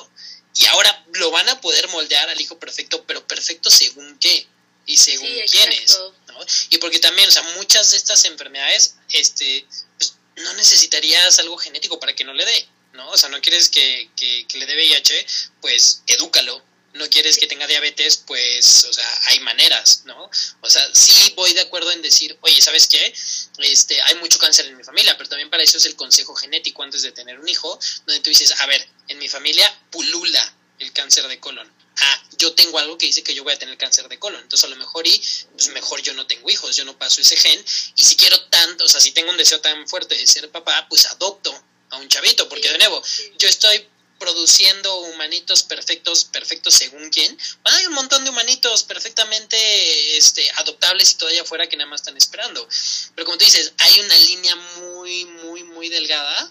y ahora lo van a poder moldear al hijo perfecto, pero perfecto según qué y según sí, quién es, ¿no? Y porque también, o sea, muchas de estas enfermedades, este, pues, no necesitarías algo genético para que no le dé, ¿no? O sea, no quieres que, que, que le dé V I H, pues edúcalo. No quieres que tenga diabetes, pues, o sea, hay maneras, ¿no? O sea, sí voy de acuerdo en decir, oye, ¿sabes qué? Este, hay mucho cáncer en mi familia, pero también para eso es el consejo genético antes de tener un hijo, donde tú dices, a ver, en mi familia pulula el cáncer de colon. Ah, yo tengo algo que dice que yo voy a tener cáncer de colon, entonces a lo mejor y pues mejor yo no tengo hijos, yo no paso ese gen, y si quiero tanto, o sea, si tengo un deseo tan fuerte de ser papá, pues adopto a un chavito, porque de nuevo, yo estoy produciendo humanitos perfectos, perfectos según quién. Bueno, hay un montón de humanitos perfectamente este, adoptables y todavía afuera que nada más están esperando. Pero como tú dices, hay una línea muy, muy, muy delgada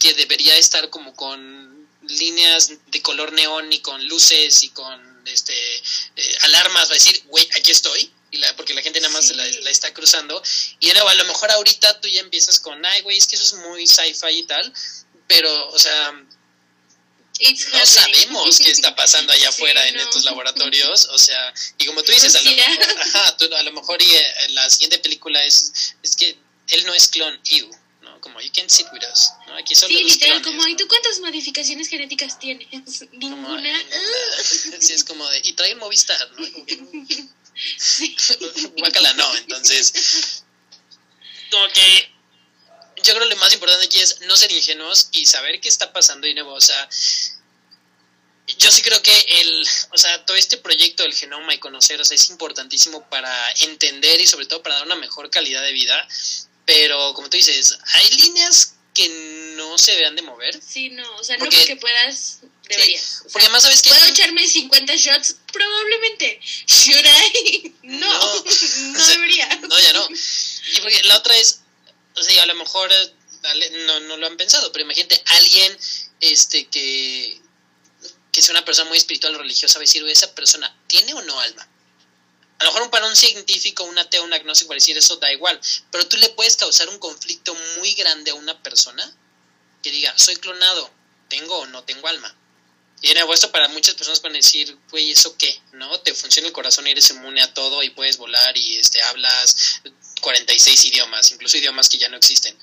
que debería estar como con líneas de color neón y con luces y con este eh, alarmas. Va a decir, güey, aquí estoy. Y la, porque la gente nada más sí. la, la está cruzando. Y de nuevo, a lo mejor ahorita tú ya empiezas con, ay, güey, es que eso es muy sci-fi y tal. Pero, o sea... It's no sabemos qué está pasando allá afuera sí, en no. estos laboratorios, o sea, y como tú dices, a lo mejor, ajá, tú, a lo mejor y, eh, la siguiente película es, es que él no es clon, ew, ¿no? Como you can't sit with us, ¿no? Aquí solo sí, los literal, clones, como, ¿no? ¿Y tú cuántas modificaciones genéticas tienes? Ninguna. Sí, es como de, y trae un Movistar, ¿no? Sí. Guácala, no, entonces, como que... Yo creo que lo más importante aquí es no ser ingenuos y saber qué está pasando de nuevo. O sea, yo sí creo que el, o sea, todo este proyecto del genoma y conocer, o sea, es importantísimo para entender y sobre todo para dar una mejor calidad de vida. Pero, como tú dices, hay líneas que no se vean de mover. Sí, no, o sea, porque, no porque puedas, deberías. Sí, porque o sea, además sabes que... ¿Puedo echarme cincuenta shots? Probablemente. ¿Should I? No, no, no debería. Sea, no, ya no. Y porque la otra es... O sea, a lo mejor no, no lo han pensado, pero imagínate alguien este que, que es una persona muy espiritual o religiosa, va a decir, ¿esa persona tiene o no alma? A lo mejor para un científico, un ateo, un agnóstico, va a decir, eso da igual, pero tú le puedes causar un conflicto muy grande a una persona que diga, soy clonado, ¿tengo o no tengo alma? Y en esto para muchas personas van a decir, güey, ¿eso qué? ¿No? Te funciona el corazón y eres inmune a todo y puedes volar y este hablas cuarenta y seis idiomas, incluso idiomas que ya no existen.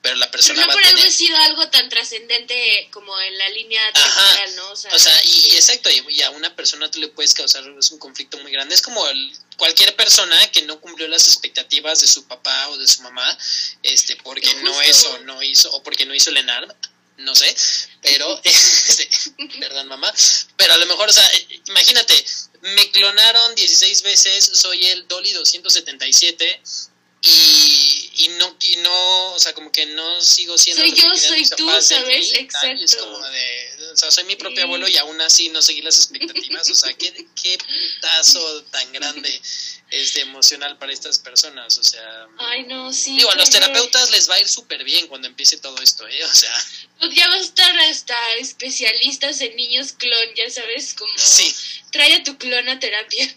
Pero la persona pero no va a tener... por algo ha sido algo tan trascendente como en la línea temporal, ¿no? O sea, o sea y, sí. y exacto, y, y a una persona tú le puedes causar un conflicto muy grande. Es como el, cualquier persona que no cumplió las expectativas de su papá o de su mamá, este porque no eso, no hizo, o porque no hizo el ENARM. No sé, pero, perdón mamá, pero a lo mejor, o sea, imagínate, me clonaron dieciséis veces, soy el Dolly doscientos setenta y siete y, y, no, y no, o sea, como que no sigo siendo... Soy yo, soy tú, ¿sabes? Exacto. Es como de, o sea, soy mi propio abuelo y aún así no seguí las expectativas, o sea, qué, qué putazo tan grande es de emocional para estas personas, o sea... Ay, no, sí. Digo, a los terapeutas les va a ir súper bien cuando empiece todo esto, ¿eh? O sea... Ya va a estar hasta especialistas en niños clon, ya sabes, como... Sí. Trae a tu clon a terapia.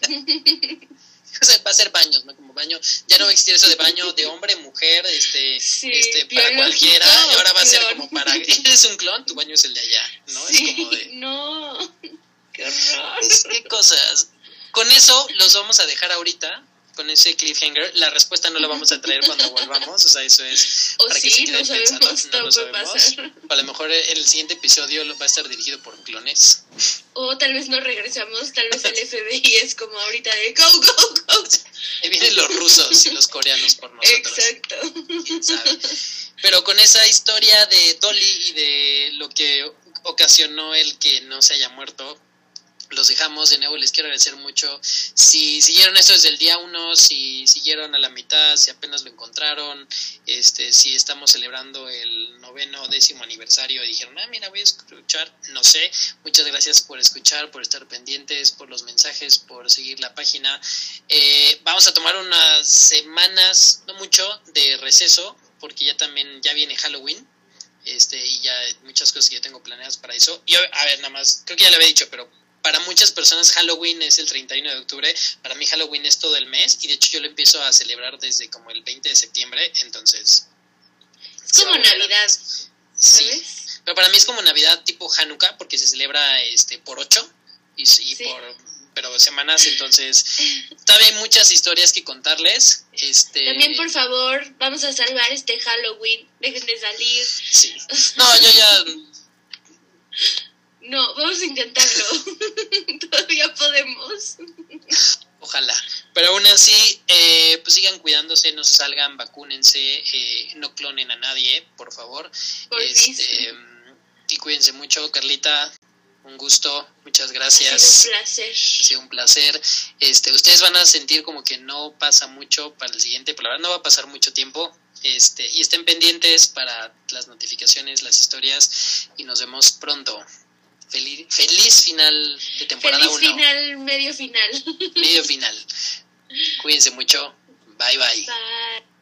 O sea, va a ser baños, ¿no? Como baño... Ya no va a existir eso de baño de hombre, mujer, este... Sí, este para cualquiera. Y ahora va a ser clon. Como para... Eres un clon, tu baño es el de allá, ¿no? Sí, es como de... no. Qué horror. Qué cosas... Con eso los vamos a dejar ahorita, con ese cliffhanger. La respuesta no la vamos a traer cuando volvamos, o sea, eso es o para sí, que se queden pensando. Sabemos, no lo sabemos. Pasar. A lo mejor el siguiente episodio va a estar dirigido por clones. O tal vez no regresamos, tal vez el F B I es como ahorita de go, go, go. Ahí vienen los rusos y los coreanos por nosotros. Exacto. ¿Quién sabe? Pero con esa historia de Dolly y de lo que ocasionó el que no se haya muerto, los dejamos. De nuevo les quiero agradecer mucho si siguieron esto desde el día uno, si siguieron a la mitad, si apenas lo encontraron, este si estamos celebrando el noveno décimo aniversario y dijeron, ah mira voy a escuchar, no sé, muchas gracias por escuchar, por estar pendientes, por los mensajes, por seguir la página. Eh, vamos a tomar unas semanas, no mucho, de receso, porque ya también ya viene Halloween. Este, y ya muchas cosas que yo tengo planeadas para eso. Y a ver, nada más, creo que ya lo había dicho, pero para muchas personas Halloween es el treinta y uno de octubre, para mí Halloween es todo el mes y de hecho yo lo empiezo a celebrar desde como el veinte de septiembre, entonces... Es como Navidad, ¿sabes? Sí, pero para mí es como Navidad tipo Hanukkah porque se celebra este por ocho y, y sí. por pero semanas, entonces todavía hay muchas historias que contarles. Este... También, por favor, vamos a salvar este Halloween, dejen de salir. Sí. No, yo ya... No, vamos a intentarlo. Todavía podemos. Ojalá. Pero aún así, eh, eh, pues sigan cuidándose, no se salgan, vacúnense, eh, no clonen a nadie, por favor. Por este, y cuídense mucho. Carlita, un gusto, muchas gracias. Ha sido un placer. Ha sido un placer. Este, ustedes van a sentir como que no pasa mucho para el siguiente, pero la verdad no va a pasar mucho tiempo. Este, y estén pendientes para las notificaciones, las historias, y nos vemos pronto. Feliz, feliz final de temporada uno. Feliz uno. Final, medio final. Medio final. Cuídense mucho. Bye, bye. Bye.